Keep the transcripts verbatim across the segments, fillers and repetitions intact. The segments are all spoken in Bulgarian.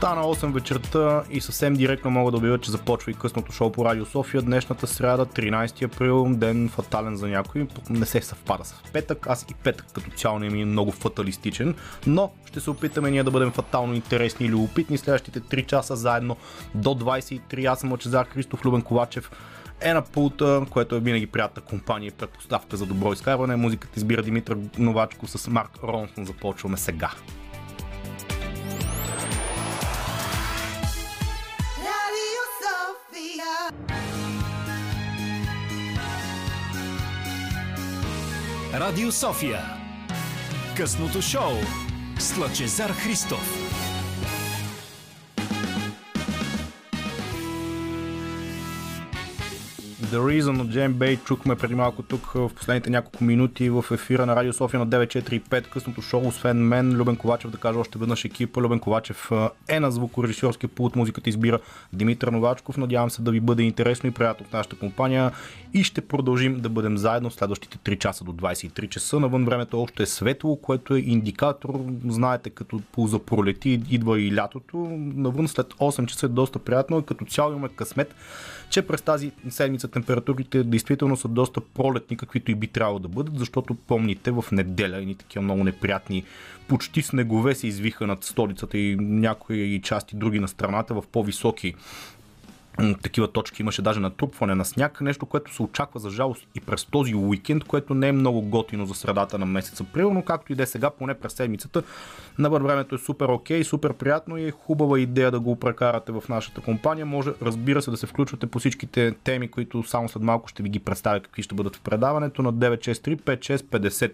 Стана осем вечерта и съвсем директно мога да обявя, че започва и късното шоу по Радио София. Днешната сряда, тринайсети април, ден фатален за някой. Не се съвпада с петък, аз и петък като цяло не ми е много фаталистичен, но ще се опитаме ние да бъдем фатално интересни и любопитни. Следващите три часа заедно до двайсет и три. Аз съм Лъчезар Христов, Любен Ковачев е на пулта, което е винаги приятна компания и предпоставка за добро изкарване. Музиката избира Димитър Новачков с Марк Ронсон. Започваме сега. Радио София. Късното шоу с Лъчезар Христов. The Reason от Jam Bay чухме преди малко тук в последните няколко минути в ефира на Радио София на девет четири пет. Късното шоу, освен мен, Любен Ковачев, да кажа още веднъж екипа. Любен Ковачев е на звукорежисьорския пулт, музиката избира Димитър Новачков. Надявам се да ви бъде интересно и приятно в нашата компания и ще продължим да бъдем заедно в следващите три часа до двайсет и три часа. Навън времето още е светло, което е индикатор. Знаете, като полза пролети идва и лятото. Навън след осем часа е доста приятно и като цяло имаме късмет, че през тази седмица температурите действително са доста пролетни, каквито и би трябвало да бъдат, защото помните в неделя и такива много неприятни почти снегове се извиха над столицата и някои части други на страната в по-високи такива точки. Имаше даже натрупване на сняг, нещо, което се очаква за жалост и през този уикенд, което не е много готино за средата на месеца. Примерно, както и да е сега, поне през седмицата, навън времето е супер окей, супер приятно и е хубава идея да го прекарате в нашата компания. Може, разбира се, да се включвате по всичките теми, които само след малко ще ви ги представя какви ще бъдат в предаването на девет шест три пет шест пет нула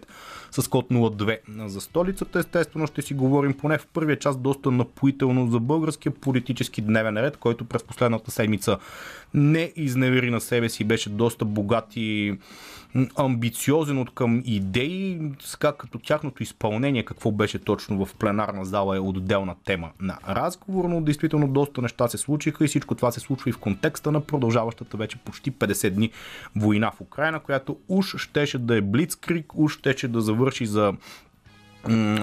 с код нула две за столицата. Естествено, ще си говорим поне в първия част доста напоително за българския политически дневен ред, който през последната седмица не изневери на себе си, беше доста богат и амбициозен от към идеи, сега като тяхното изпълнение, какво беше точно в пленарна зала е отделна тема на разговор, но действително доста неща се случиха и всичко това се случва и в контекста на продължаващата вече почти петдесет дни война в Украина, която уж щеше да е блицкриг, уж щеше да завърши за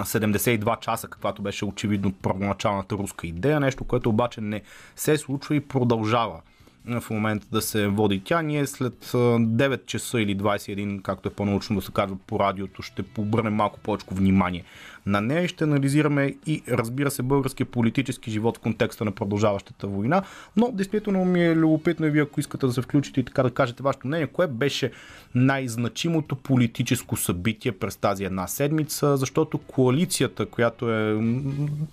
седемдесет и два часа, каквато беше очевидно първоначалната руска идея, нещо, което обаче не се случва и продължава в момента да се води тя. Ние след девет часа или двайсет и един, както е по-научно да се казва по радиото, ще обърнем малко повече внимание на нея и ще анализираме и, разбира се, българския политически живот в контекста на продължаващата война, но действително ми е любопитно и вие, ако искате да се включите и така да кажете вашето мнение, кое беше най-значимото политическо събитие през тази една седмица, защото коалицията, която е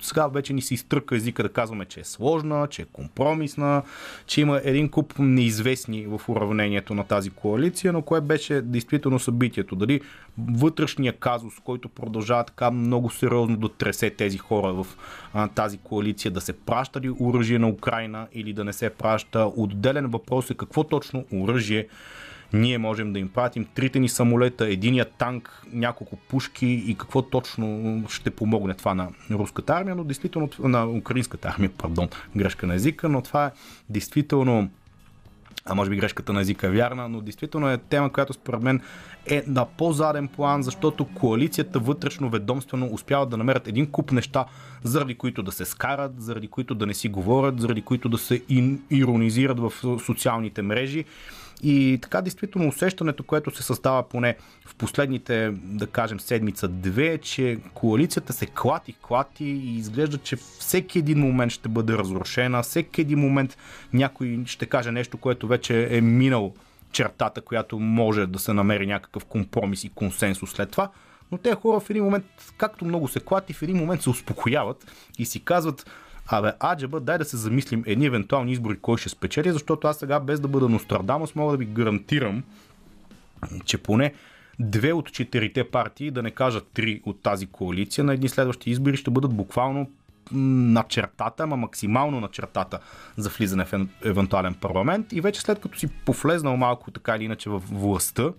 сега вече ни се изтръка езика да казваме, че е сложна, че е компромисна, че има един куп неизвестни в уравнението на тази коалиция, но кое беше действително събитието, дали вътрешния казус, който продължава така много сериозно да тресе тези хора в а, тази коалиция, да се праща ли оръжие на Украина или да не се праща. Отделен въпрос е какво точно оръжие ние можем да им пратим. Трите ни самолета, единия танк, няколко пушки и какво точно ще помогне това на руската армия, но действително на украинската армия, пардон, грешка на езика, но това е действително, а може би грешката на езика е вярна, но действително е тема, която според мен е на по-заден план, защото коалицията вътрешно ведомствено успява да намерят един куп неща, заради които да се скарат, заради които да не си говорят, заради които да се иронизират в социалните мрежи. И така действително усещането, което се създава поне в последните, да кажем, седмица-две, че коалицията се клати-клати и изглежда, че всеки един момент ще бъде разрушена, всеки един момент някой ще каже нещо, което вече е минало чертата, която може да се намери някакъв компромис и консенсус след това. Но те хора в един момент, както много се клати, в един момент се успокояват и си казват: абе, аджеба, дай да се замислим едни евентуални избори, кой ще спечели, защото аз сега, без да бъда Нострадамус, мога да ви гарантирам, че поне две от четирите партии, да не кажа три от тази коалиция, на едни следващи избори ще бъдат буквално на чертата, ама максимално на чертата за влизане в евентуален парламент. И вече след като си повлезнал малко така или иначе във властта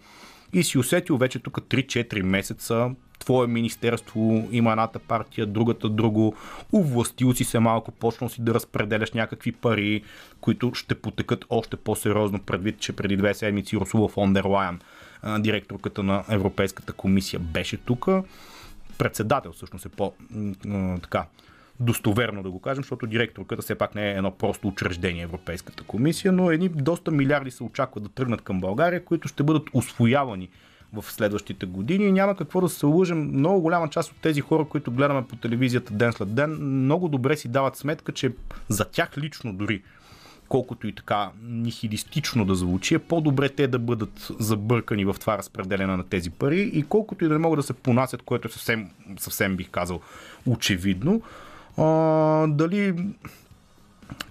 и си усетил вече тук три-четири месеца, твое министерство има едната партия, другата друго, увластил си се малко, почнал си да разпределяш някакви пари, които ще потекат още по-сериозно, предвид, че преди две седмици Урсула фон дер Лайен, директорката на Европейската комисия, беше тук. Председател всъщност е по-така достоверно да го кажем, защото директорката все пак не е едно просто учреждение Европейската комисия, но едни доста милиарди се очаква да тръгнат към България, които ще бъдат усвоявани в следващите години и няма какво да се лъжем. Много голяма част от тези хора, които гледаме по телевизията ден след ден, много добре си дават сметка, че за тях лично дори, колкото и така нихилистично да звучи, е по-добре те да бъдат забъркани в това разпределение на тези пари и колкото и да не могат да се понасят, което е съвсем, съвсем бих казал очевидно. А, дали,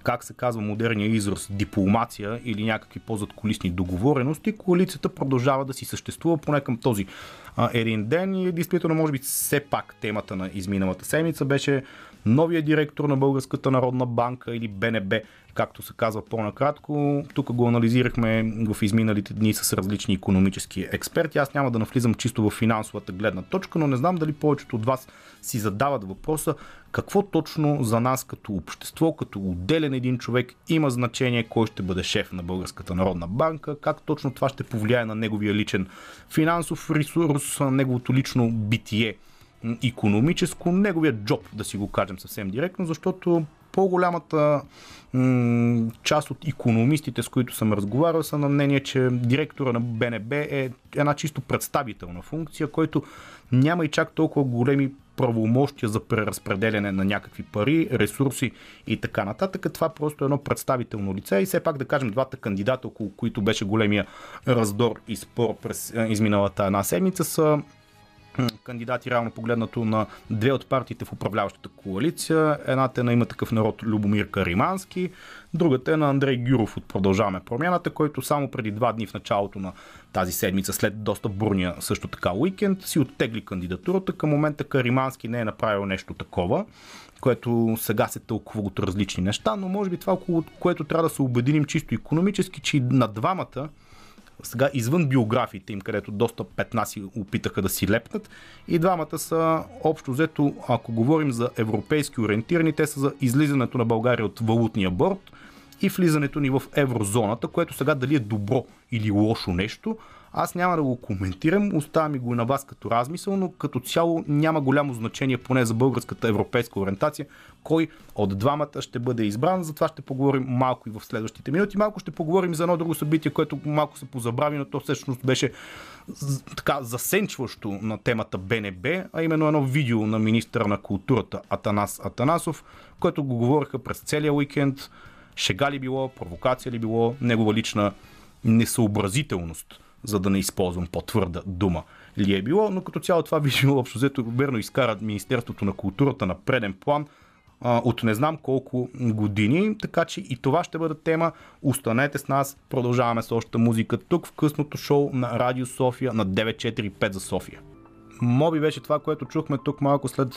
как се казва модерния израз, дипломация или някакви по-задкулисни договорености, коалицията продължава да си съществува поне към този а, един ден и действително може би все пак темата на изминалата седмица беше новия директор на Българската народна банка или Б Н Б, както се казва по-накратко. Тук го анализирахме в изминалите дни с различни икономически експерти. Аз няма да навлизам чисто в финансовата гледна точка, но не знам дали повечето от вас си задават въпроса какво точно за нас като общество, като отделен един човек има значение кой ще бъде шеф на Българската народна банка, как точно това ще повлияе на неговия личен финансов ресурс, на неговото лично битие икономическо, неговия джоб, да си го кажем съвсем директно, защото по-голямата м- част от икономистите, с които съм разговарял, са на мнение, че директора на Б Н Б е една чисто представителна функция, който няма и чак толкова големи правомощия за преразпределяне на някакви пари, ресурси и така нататък. Това просто е едно представително лице и все пак да кажем двата кандидата, около които беше големия раздор и спор през изминалата една седмица, са кандидати реално погледнато на две от партиите в управляващата коалиция. Едната е на Има такъв народ Любомир Каримански, другата е на Андрей Гюров от Продължаваме промяната, който само преди два дни в началото на тази седмица, след доста бурния също така уикенд, си оттегли кандидатурата. Към момента Каримански не е направил нещо такова, което сега се тълкува от различни неща, но може би това, около което трябва да се обединим чисто икономически, че на двамата сега извън биографиите им, където доста петнадесет опитаха да си лепнат, и двамата са общо взето, ако говорим за европейски ориентирани, те са за излизането на България от валутния борд и влизането ни в еврозоната, което сега дали е добро или лошо нещо, аз няма да го коментирам, оставям и го на вас като размисъл, но като цяло няма голямо значение, поне за българската европейска ориентация, кой от двамата ще бъде избран. За това ще поговорим малко и в следващите минути. Малко ще поговорим за едно друго събитие, което малко се позабрави, но то всъщност беше така засенчващо на темата Б Н Б, а именно едно видео на министъра на културата Атанас Атанасов, което го говориха през целия уикенд. Шега ли било, провокация ли било, негова лична несъобразителност, за да не използвам по-твърда дума, ли е било, но като цяло това видео общо взето верно изкара Министерството на културата на преден план а, от не знам колко години, така че и това ще бъде тема. Останете с нас, продължаваме с още музика тук в късното шоу на Радио София на девет четири пет за София. Моби беше това, което чухме тук малко след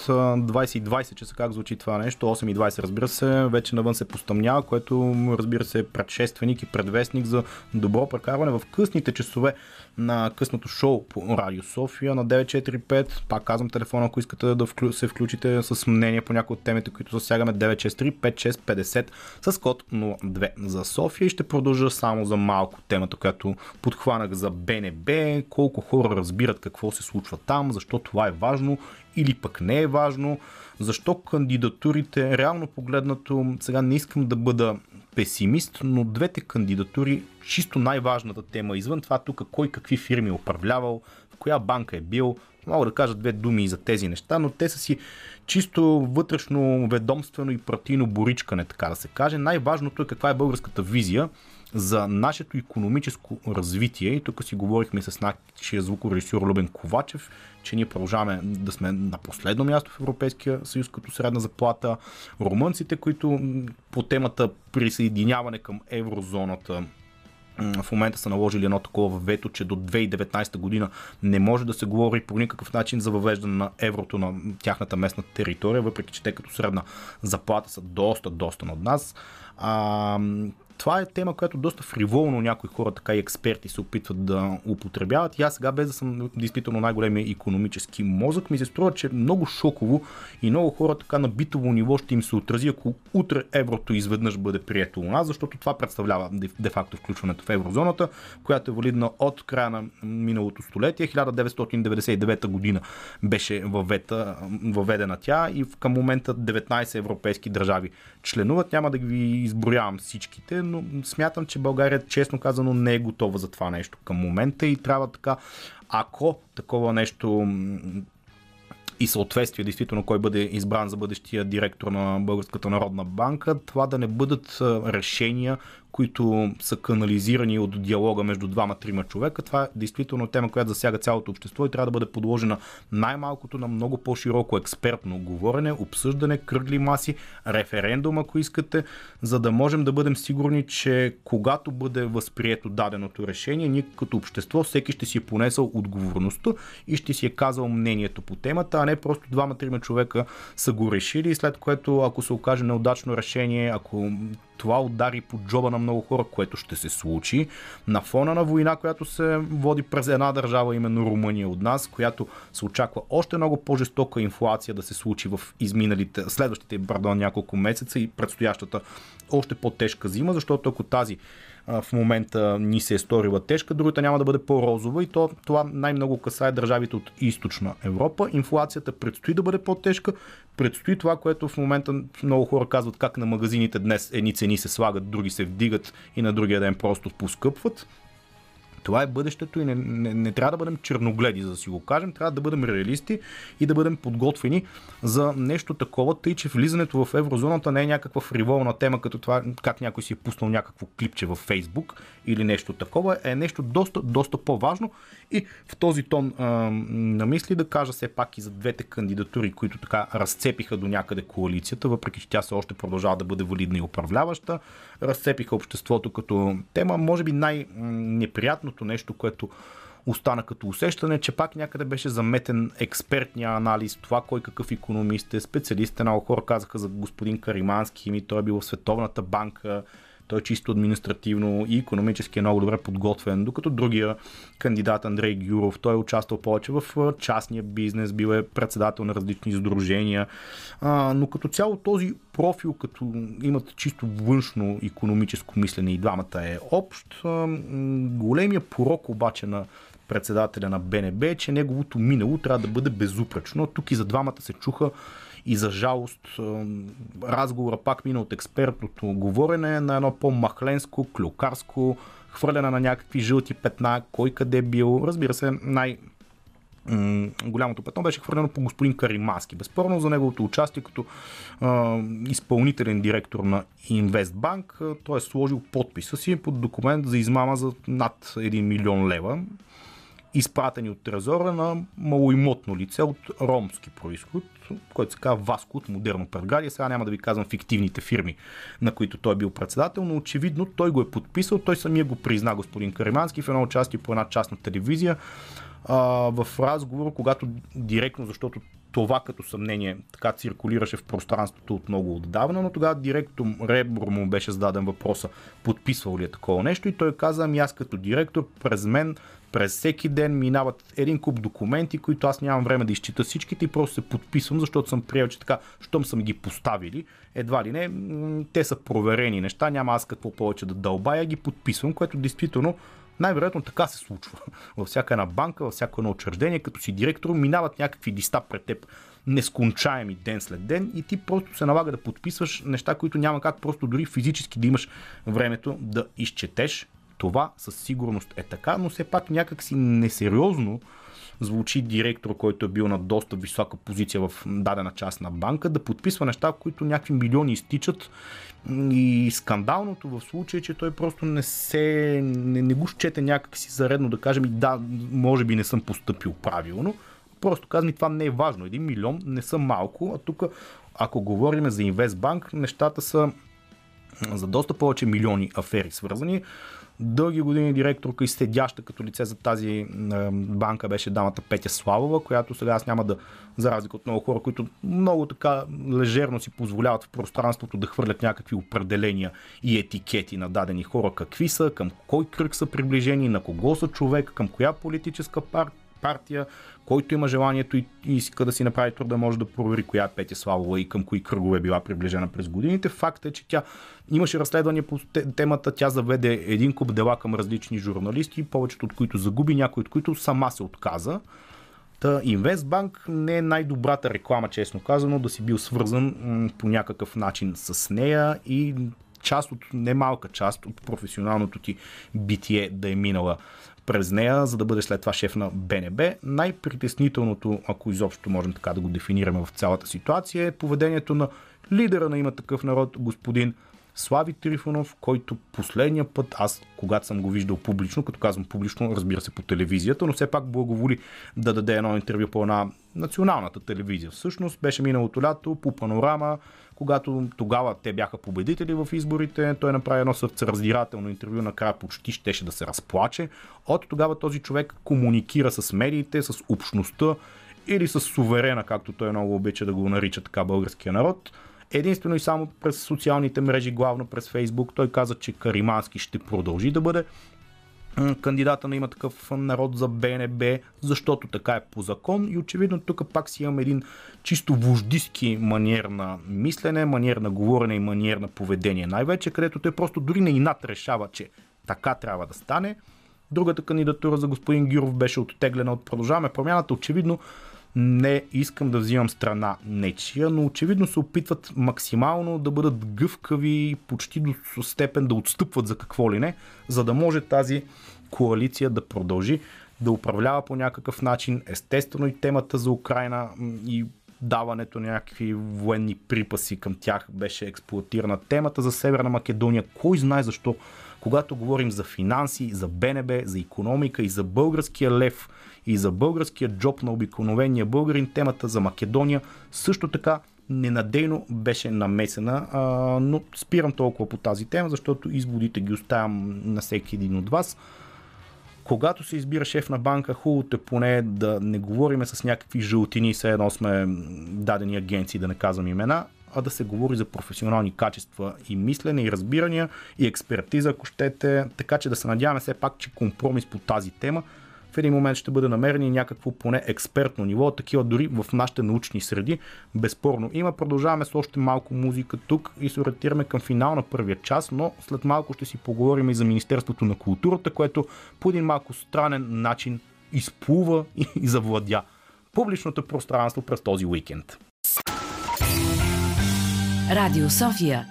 двадесет и двадесет часа, как звучи това нещо, осем и двадесет, разбира се, вече навън се постъмнява, което разбира се е предшественик и предвестник за добро прекарване в късните часове на късното шоу по Радио София на девет четири пет, пак казвам телефона, ако искате да вклю... се включите с мнение по някои от темите, които засягаме, девет шест три пет шест пет нула с код нула две за София. И ще продължа само за малко темата, която подхванах за Б Н Б, колко хора разбират какво се случва там, защо това е важно или пък не е важно, защо кандидатурите, реално погледнато, сега не искам да бъда песимист, но двете кандидатури, чисто най-важната тема, извън това тук кой какви фирми е управлявал, в коя банка е бил, мога да кажа две думи и за тези неща, но те са си чисто вътрешно, ведомствено и партийно боричкане, така да се каже. Най-важното е каква е българската визия за нашето икономическо развитие и тук си говорихме с нашия звукорежисьор Любен Ковачев, че ние продължаваме да сме на последно място в Европейския съюз като средна заплата. Румънците, които по темата присъединяване към еврозоната в момента са наложили едно такова вето, че до две хиляди и деветнадесета година не може да се говори по никакъв начин за въвеждане на еврото на тяхната местна територия, въпреки че те като средна заплата са доста, доста над нас. А, това е тема, която доста фриволно някои хора, така и експерти, се опитват да употребяват. И аз сега, без да съм действително най-големия икономически мозък, ми се струва, че много шоково и много хора така на битово ниво ще им се отрази, ако утре еврото изведнъж бъде прието у нас, защото това представлява де-факто включването в еврозоната, която е валидна от края на миналото столетие. хиляда деветстотин деветдесет и девета година беше въвета, въведена тя и към момента деветнайсет европейски държави членуват. Няма да ви изброявам всичките, но смятам, че България, честно казано, не е готова за това нещо към момента и трябва така, ако такова нещо и съответствие, действително, кой бъде избран за бъдещия директор на Българската народна банка, това да не бъдат решения, които са канализирани от диалога между двама-трима човека. Това е действително тема, която засяга цялото общество и трябва да бъде подложена най-малкото на много по-широко експертно говорене, обсъждане, кръгли маси, референдум, ако искате, за да можем да бъдем сигурни, че когато бъде възприето даденото решение, ние като общество, всеки ще си е понесъл отговорността и ще си е казал мнението по темата, а не просто двама-трима човека са го решили, след което, ако се окаже неудачно решение, ако това удари по джоба на много хора, което ще се случи на фона на война, която се води през една държава, именно Румъния от нас, която се очаква още много по-жестока инфлация да се случи в изминалите, следващите, пардон, няколко месеца и предстоящата още по-тежка зима, защото ако тази в момента ни се е сторила тежка, другата няма да бъде по-розова и то, това най-много касае държавите от източна Европа. Инфлацията предстои да бъде по-тежка, предстои това, което в момента много хора казват как на магазините днес едни цени се слагат, други се вдигат и на другия ден просто поскъпват. Това е бъдещето и не, не, не трябва да бъдем черногледи, за да си го кажем, трябва да бъдем реалисти и да бъдем подготвени за нещо такова, тъй че влизането в еврозоната не е някаква фриволна тема, като това как някой си е пуснал някакво клипче във Фейсбук или нещо такова, е нещо доста, доста по-важно. И в този тон а, на мисли да кажа все пак и за двете кандидатури, които така разцепиха до някъде коалицията, въпреки че тя се още продължава да бъде валидна и управляваща, разцепиха обществото като тема, може би най-неприятно нещо, което остана като усещане, че пак някъде беше заметен експертния анализ, това кой какъв икономист е, специалист е. Много хора казаха за господин Каримански, ми той е бил в Световната банка, той е чисто административно и икономически е много добре подготвен, докато другия кандидат Андрей Гюров, той е участвал повече в частния бизнес, бил е председател на различни сдружения, а, но като цяло този профил, като имат чисто външно икономическо мислене и двамата е общ. Големия порок обаче на председателя на Б Н Б е, че неговото минало трябва да бъде безупречно. Тук и за двамата се чуха и за жалост разговора пак мина от експертното говорене на едно по-махленско, клюкарско, хвърляне на някакви жълти петна, кой къде бил. Разбира се, най- голямото петно беше хвърлено по господин Каримански. Безспорно за неговото участие като а, изпълнителен директор на Инвестбанк, той е сложил подписа си под документ за измама за над един милион лева, изпратени от трезора на малоимотно лице от ромски происход, който се казва Васко от Модерно предградие. Сега няма да ви казвам фиктивните фирми, на които той е бил председател, но очевидно той го е подписал, той самия го призна господин Каримански в едно участие по една частна телевизия, в разговор, когато директно, защото това като съмнение така циркулираше в пространството от много отдавна, но тогава директно ребро му беше зададен въпроса, подписвал ли е такова нещо и той каза, ами аз като директор през мен, през всеки ден минават един куп документи, които аз нямам време да изчита всичките и просто се подписвам, защото съм приел, че така, щом съм ги поставили, едва ли не, те са проверени неща, няма аз какво повече да дълбая, ги подписвам, което действително най-вероятно така се случва. Във всяка една банка, във всяко едно учреждение, като си директор, минават някакви листа пред теб нескончаеми ден след ден и ти просто се налага да подписваш неща, които няма как просто дори физически да имаш времето да изчетеш. Това със сигурност е така, но все пак някакси несериозно звучи директор, който е бил на доста висока позиция в дадена част на банка, да подписва неща, които някакви милиони изтичат и скандалното в случая, че той просто не се не, не го счете някакси заредно да кажем и да, може би не съм постъпил правилно, просто казвам и това не е важно, един милион не са малко, а тук ако говорим за Инвестбанк, нещата са за доста повече милиони афери свързани. Дълги години директорка и седяща като лице за тази банка беше дамата Петя Славова, която сега аз няма да, за разлика от много хора, които много така лежерно си позволяват в пространството да хвърлят някакви определения и етикети на дадени хора, какви са, към кой кръг са приближени, на кого са човек, към коя политическа партия. партия, който има желанието и иска да си направи труда, може да провери коя е Петя Славова и към кои кръгове била приближена през годините. Факт е, че тя имаше разследвания по темата, тя заведе един куп дела към различни журналисти, повечето от които загуби, някои от които сама се отказа. Та Инвестбанк не е най-добрата реклама, честно казано, да си бил свързан м- по някакъв начин с нея и част от, не малка част от професионалното ти битие да е минала през нея, за да бъде след това шеф на Б Н Б. Най-притеснителното, ако изобщо можем така да го дефинираме в цялата ситуация, е поведението на лидера на Има такъв народ, господин Слави Трифонов, който последния път, аз когато съм го виждал публично, като казвам публично, разбира се по телевизията, но все пак благоволи да даде едно интервю по една националната телевизия. Всъщност беше миналото лято по Панорама, когато тогава те бяха победители в изборите, той направи едно сърцераздирателно интервю, накрая почти щеше да се разплаче. От тогава този човек комуникира с медиите, с общността или с суверена, както той много обича да го нарича така българския народ. Единствено и само през социалните мрежи, главно през Фейсбук, той каза, че Каримански ще продължи да бъде кандидата на Има такъв народ за Б Н Б, защото така е по закон и очевидно тук пак си имам един чисто вождиски маниер на мислене, маниер на говорене и маниер на поведение най-вече, където той просто дори не инат решава, че така трябва да стане. Другата кандидатура за господин Гюров беше оттеглена от Продължаваме промяната, очевидно не искам да взимам страна нечия, но очевидно се опитват максимално да бъдат гъвкави, почти до степен да отстъпват за какво ли не, за да може тази коалиция да продължи да управлява по някакъв начин. Естествено и темата за Украина и даването на някакви военни припаси към тях беше експлоатирана. Темата за Северна Македония, кой знае защо, когато говорим за финанси, за Б Н Б, за икономика и за българския лев и за българския джоб на обикновения българин, темата за Македония също така ненадейно беше намесена, а, но спирам толкова по тази тема, защото изводите ги оставям на всеки един от вас. Когато се избира шеф на банка, хубавото е поне да не говориме с някакви жълтини, все едно сме дадени агенции, да не казвам имена, а да се говори за професионални качества и мислене, и разбирания, и експертиза, ако щете, така че да се надяваме все пак, че компромис по тази тема в един момент ще бъде намерени някакво поне експертно ниво, такива дори в нашите научни среди. Безспорно има. Продължаваме с още малко музика тук и се ориентираме към финал на първия час, но след малко ще си поговорим и за Министерството на културата, което по един малко странен начин изплува и завладя публичното пространство през този уикенд. Радио София.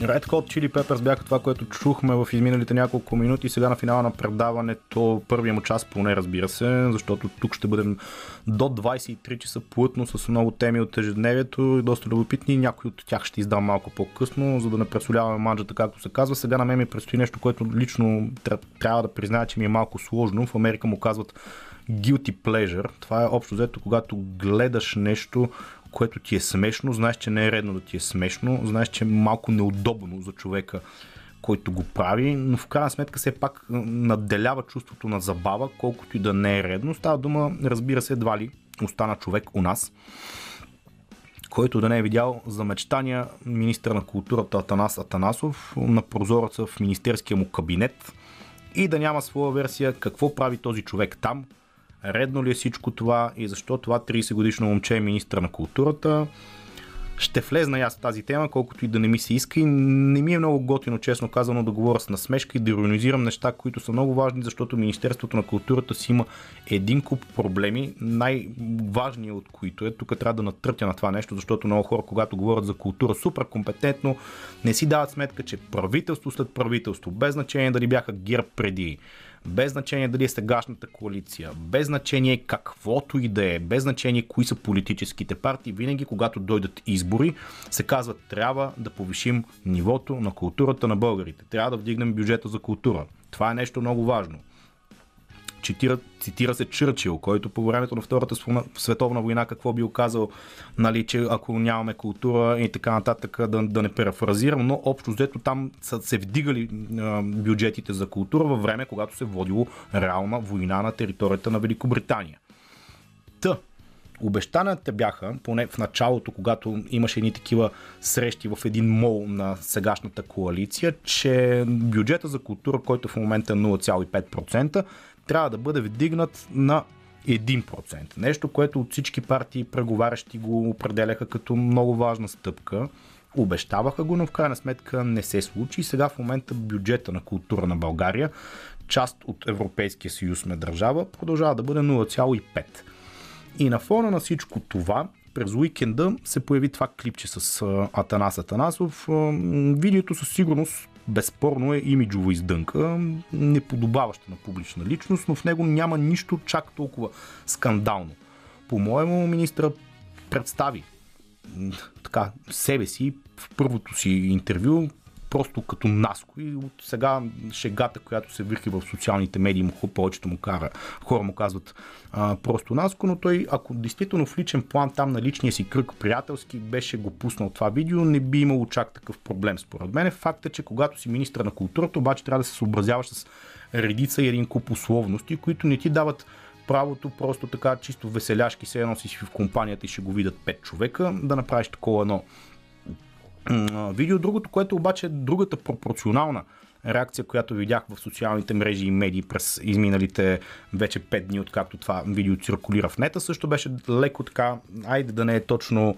Red Hot Chili Peppers бяха това, което чухме в изминалите няколко минути. Сега на финала на предаването, първия му час поне, разбира се, защото тук ще бъдем до двайсет и три часа плътно с много теми от ежедневието и доста любопитни. Някои от тях ще издам малко по-късно, за да не пресоляваме манджата, както се казва. Сега на мен ми предстои нещо, което лично трябва да призная, че ми е малко сложно. В Америка му казват guilty pleasure. Това е общо взето, когато гледаш нещо, което ти е смешно, знаеш, че не е редно да ти е смешно, знаеш, че е малко неудобно за човека, който го прави, но в крайна сметка все пак надделява чувството на забава, колкото и да не е редно. Става дума, разбира се, едва ли остана човек у нас, който да не е видял за мечтания министър на културата Атанас Атанасов на прозореца в министерския му кабинет и да няма своя версия какво прави този човек там. Редно ли е всичко това и защо това трийсет годишно момче е министър на културата? Ще влезна аз в тази тема, колкото и да не ми се иска и не ми е много готино, честно казано, да говоря с насмешка и да иронизирам неща, които са много важни, защото Министерството на културата си има един куп проблеми, най-важният от които е, тук трябва да натръпя на това нещо, защото много хора, когато говорят за култура супер компетентно, не си дават сметка, че правителство след правителство, без значение дали бяха ГЕРБ преди, без значение дали е сегашната коалиция, без значение каквото и да е, без значение кои са политическите партии, винаги когато дойдат избори, се казва, трябва да повишим нивото на културата на българите, трябва да вдигнем бюджета за култура. Това е нещо много важно. Читира, цитира се Чърчил, който по времето на Втората световна война какво би оказал, нали, че ако нямаме култура и така нататък, да, да не парафразирам, но общо взето там са се вдигали а, бюджетите за култура във време, когато се водило реална война на територията на Великобритания. Та, обещанията бяха, поне в началото, когато имаше едни такива срещи в един мол на сегашната коалиция, че бюджета за култура, който в момента е нула цяло и пет процента, трябва да бъде вдигнат на един процент. Нещо, което от всички партии преговарящи го определяха като много важна стъпка. Обещаваха го, но в крайна сметка не се случи. Сега в момента бюджета на култура на България, част от Европейския съюз сме държава, продължава да бъде нула цяло и пет процента. И на фона на всичко това, през уикенда се появи това клипче с Атанас Атанасов. Видеото със сигурност безспорно е имиджова издънка, неподобаваща на публична личност, но в него няма нищо чак толкова скандално. По-моему, министър представи така себе си в първото си интервю просто като наско и от сега шегата, която се върхи в социалните медии, му повечето му кара, хора му казват а, просто наско, но той, ако действително в личен план там на личния си кръг приятелски беше го пуснал това видео, не би имало чак такъв проблем според мен. Факт е, че когато си министър на културата, обаче трябва да се съобразяваш с редица и един куп условности, които не ти дават правото просто така чисто веселяшки, се едно си в компанията и ще го видят пет човека, да направиш такова едно видео. Другото, което обаче е другата пропорционална реакция, която видях в социалните мрежи и медии през изминалите вече пет дни, откакто това видео циркулира в нета, също беше леко така, айде да не е точно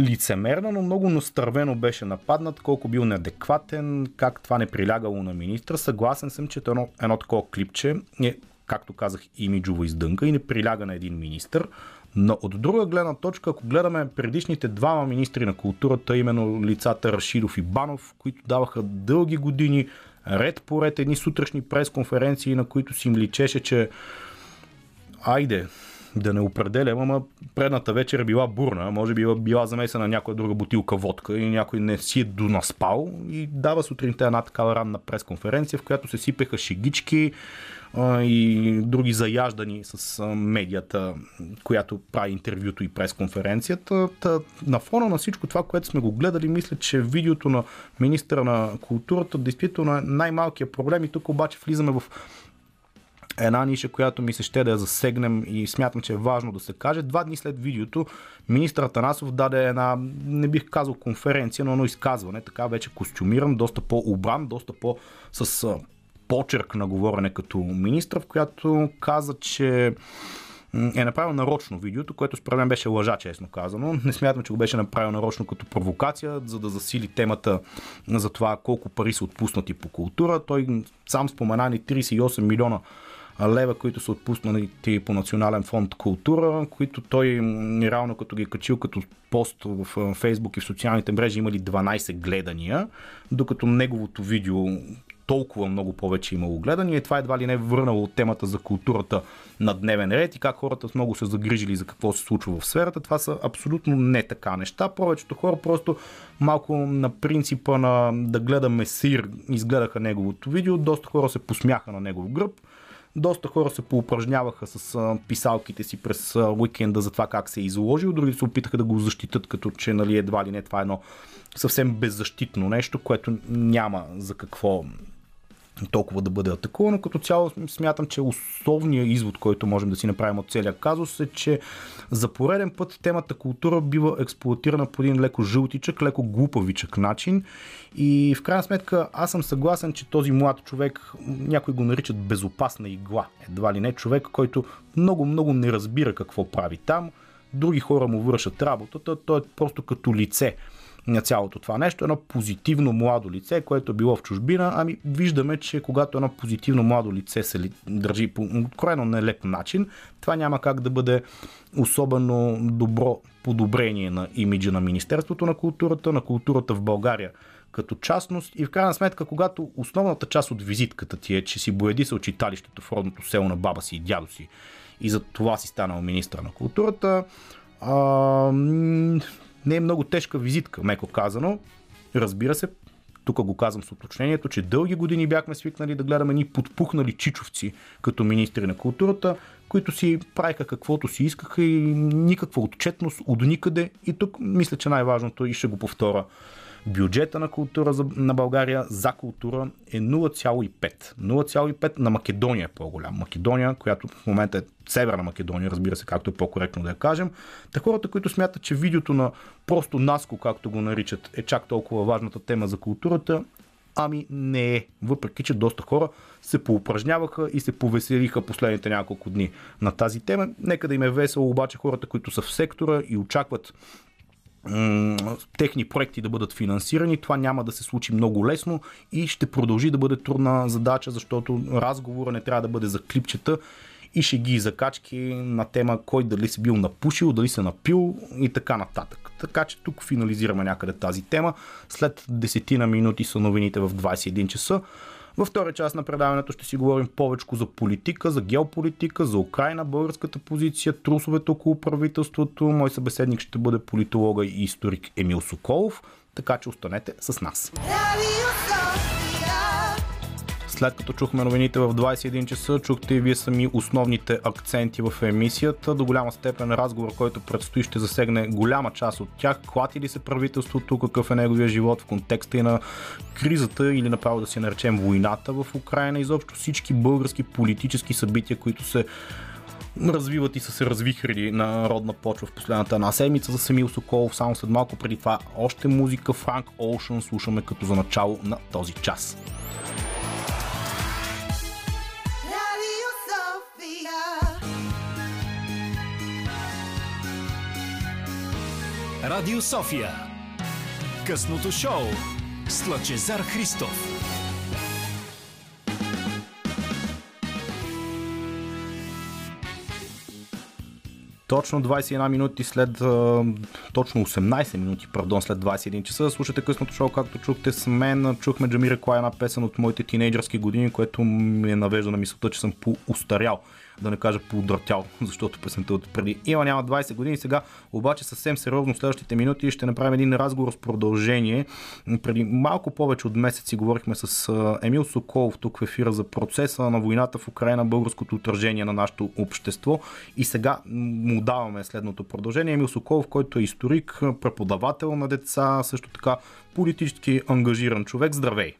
лицемерно, но много настървено беше нападнат, колко бил неадекватен, как това не прилягало на министра. Съгласен съм, че едно, едно такова клипче е, както казах, имиджова издънка и не приляга на един министър. Но от друга гледна точка, ако гледаме предишните двама министри на културата, именно лицата Рашидов и Банов, които даваха дълги години ред по ред едни сутрешни пресконференции, на които си им личеше, че айде, да не определям, ама предната вечер била бурна, може би била замесена някоя друга бутилка водка и някой не си е донаспал и дава сутринта една такава ранна пресконференция, в която се сипеха шегички и други заяждани с медията, която прави интервюто и пресконференцията. На фона на всичко това, което сме го гледали, мисля, че видеото на министъра на културата действително е най-малкият проблем и тук обаче влизаме в една ниша, която ми се ще да я засегнем и смятам, че е важно да се каже. Два дни след видеото министър Атанасов даде една, не бих казал конференция, но едно изказване, така вече костюмиран, доста по-обран, доста по- с почерк на говорене като министър, в която каза, че е направил нарочно видеото, което според мен беше лъжа, честно казано. Не смятам, че го беше направил нарочно като провокация, за да засили темата за това колко пари са отпуснати по култура. Той сам спомена ни трийсет и осем милиона лева, които са отпуснати по Национален фонд култура, които той реално като ги качил като пост в Фейсбук и в социалните мрежи имали дванайсет гледания, докато неговото видео толкова много повече имало гледания и това едва ли не е върнало темата за културата на дневен ред и как хората много се загрижили за какво се случва в сферата. Това са абсолютно не така неща. Повечето хора просто малко на принципа на да гледаме сир изгледаха неговото видео. Доста хора се посмяха на негов гръб. Доста хора се поупражняваха с писалките си през уикенда за това как се е изложил. Други се опитаха да го защитат, като че нали, едва ли не това е едно съвсем беззащитно нещо, което няма за какво толкова да бъде атакувано. Като цяло смятам, че основният извод, който можем да си направим от целия казус е, че за пореден път темата култура бива експлоатирана по един леко жълтичък, леко глупавичък начин и в крайна сметка аз съм съгласен, че този млад човек, някой го наричат безопасна игла, едва ли не човек, който много-много не разбира какво прави там, други хора му вършат работата, той е просто като лице на цялото това нещо. Едно позитивно младо лице, което е било в чужбина, ами виждаме, че когато едно позитивно младо лице се държи по откровено нелеп начин, това няма как да бъде особено добро подобрение на имиджа на Министерството на културата, на културата в България като частност и в крайна сметка, когато основната част от визитката ти е, че си боядисал читалището в родното село на баба си и дядо си и за това си станал министър на културата, а... не е много тежка визитка, меко казано. Разбира се, Тук го казвам с уточнението, че дълги години бяхме свикнали да гледаме ни подпухнали чичовци като министри на културата, които си правиха каквото си искаха и никаква отчетност от никъде. И тук мисля, че най-важното, и ще го повторя, бюджета на култура за, на България за култура е нула цяло и пет. нула цяло и пет на Македония е по-голям. Македония, която в момента е Северна Македония, разбира се, както е по-коректно да я кажем. Та хората, които смятат, че видеото на просто Наско, както го наричат, е чак толкова важната тема за културата, ами не е. Въпреки че доста хора се поупражняваха и се повеселиха последните няколко дни на тази тема. Нека да им е весело, обаче хората, които са в сектора и очакват техни проекти да бъдат финансирани, това няма да се случи много лесно и ще продължи да бъде трудна задача, защото разговора не трябва да бъде за клипчета и шеги и закачки на тема кой дали си бил напушил, дали се напил и така нататък. Така че тук финализираме някъде тази тема. След десетина минути са новините в двайсет и един часа. Във втора част на предаването ще си говорим повече за политика, за геополитика, за Украина, българската позиция, трусовете около правителството. Мой събеседник ще бъде политолога и историк Емил Соколов, така че останете с нас. След като чухме новините в двайсет и един часа, чухте и вие сами основните акценти в емисията. До голяма степен разговор, който предстои, ще засегне голяма част от тях. Клати ли се правителството, какъв е неговия живот в контекста и на кризата, или направо да си наречем войната в Украина, изобщо всички български политически събития, които се развиват и са се развихрили на родна почва в последната една седмица. За Емил Соколов само след малко, преди това още музика. Франк Оушен слушаме като за начало на този час. Радио София. Късното шоу с Лъчезар Христов. Точно двайсет и една минути след... Точно осемнайсет минути, пардон, след двайсет и един часа. Слушате късното шоу, както чухте с мен. Чухме Джамирокуай, една песен от моите тинейджърски години, което ме навежда на мисълта, че съм поустарял. Да не кажа поудратял, защото песента от преди има няма двайсет години. Сега обаче съвсем сериозно в следващите минути ще направим един разговор с продължение. Преди малко повече от месеци говорихме с Емил Соколов тук в ефира за процеса на войната в Украина, българското отражение на нашето общество, и сега му даваме следното продължение. Емил Соколов, който е историк, преподавател на деца, също така политически ангажиран човек. Здравей!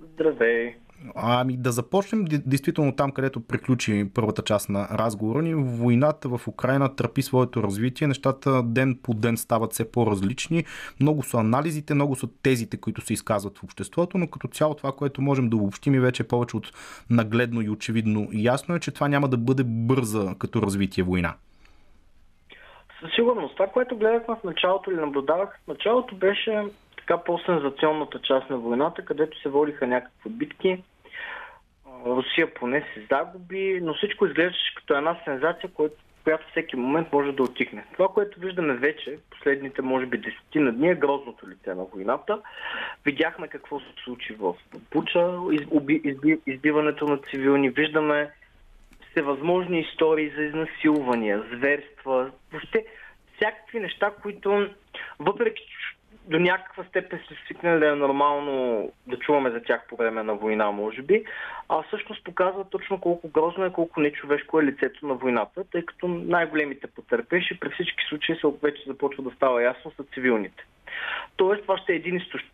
Здравей! Ами да започнем действително там, където приключи първата част на разговора ни. Войната в Украина търпи своето развитие, нещата ден по ден стават все по-различни, много са анализите, много са тезите, които се изказват в обществото, но като цяло това, което можем да обобщим и вече повече от нагледно и очевидно и ясно е, че това няма да бъде бърза като развитие война. Със сигурност, това, което гледахме в началото или наблюдавах в началото, беше така по-сензационната част на войната, където се водиха някакви битки. Русия поне се загуби, но всичко изглеждаше като една сензация, която всеки момент може да отихне. Това, което виждаме вече, последните може би десетина дни, е грозното лице на войната. Видяхме какво се случи в Буча, изби, изби, избиването на цивилни, виждаме всевъзможни истории за изнасилвания, зверства, въобще всякакви неща, които въпреки до някаква степен се свикнали да е нормално да чуваме за тях по време на война, може би, а всъщност показва точно колко грозно е, колко нечовешко е лицето на войната, тъй като най-големите потърпевши при всички случаи се вече започва да става ясно са цивилните. Тоест това ще е един изтощ...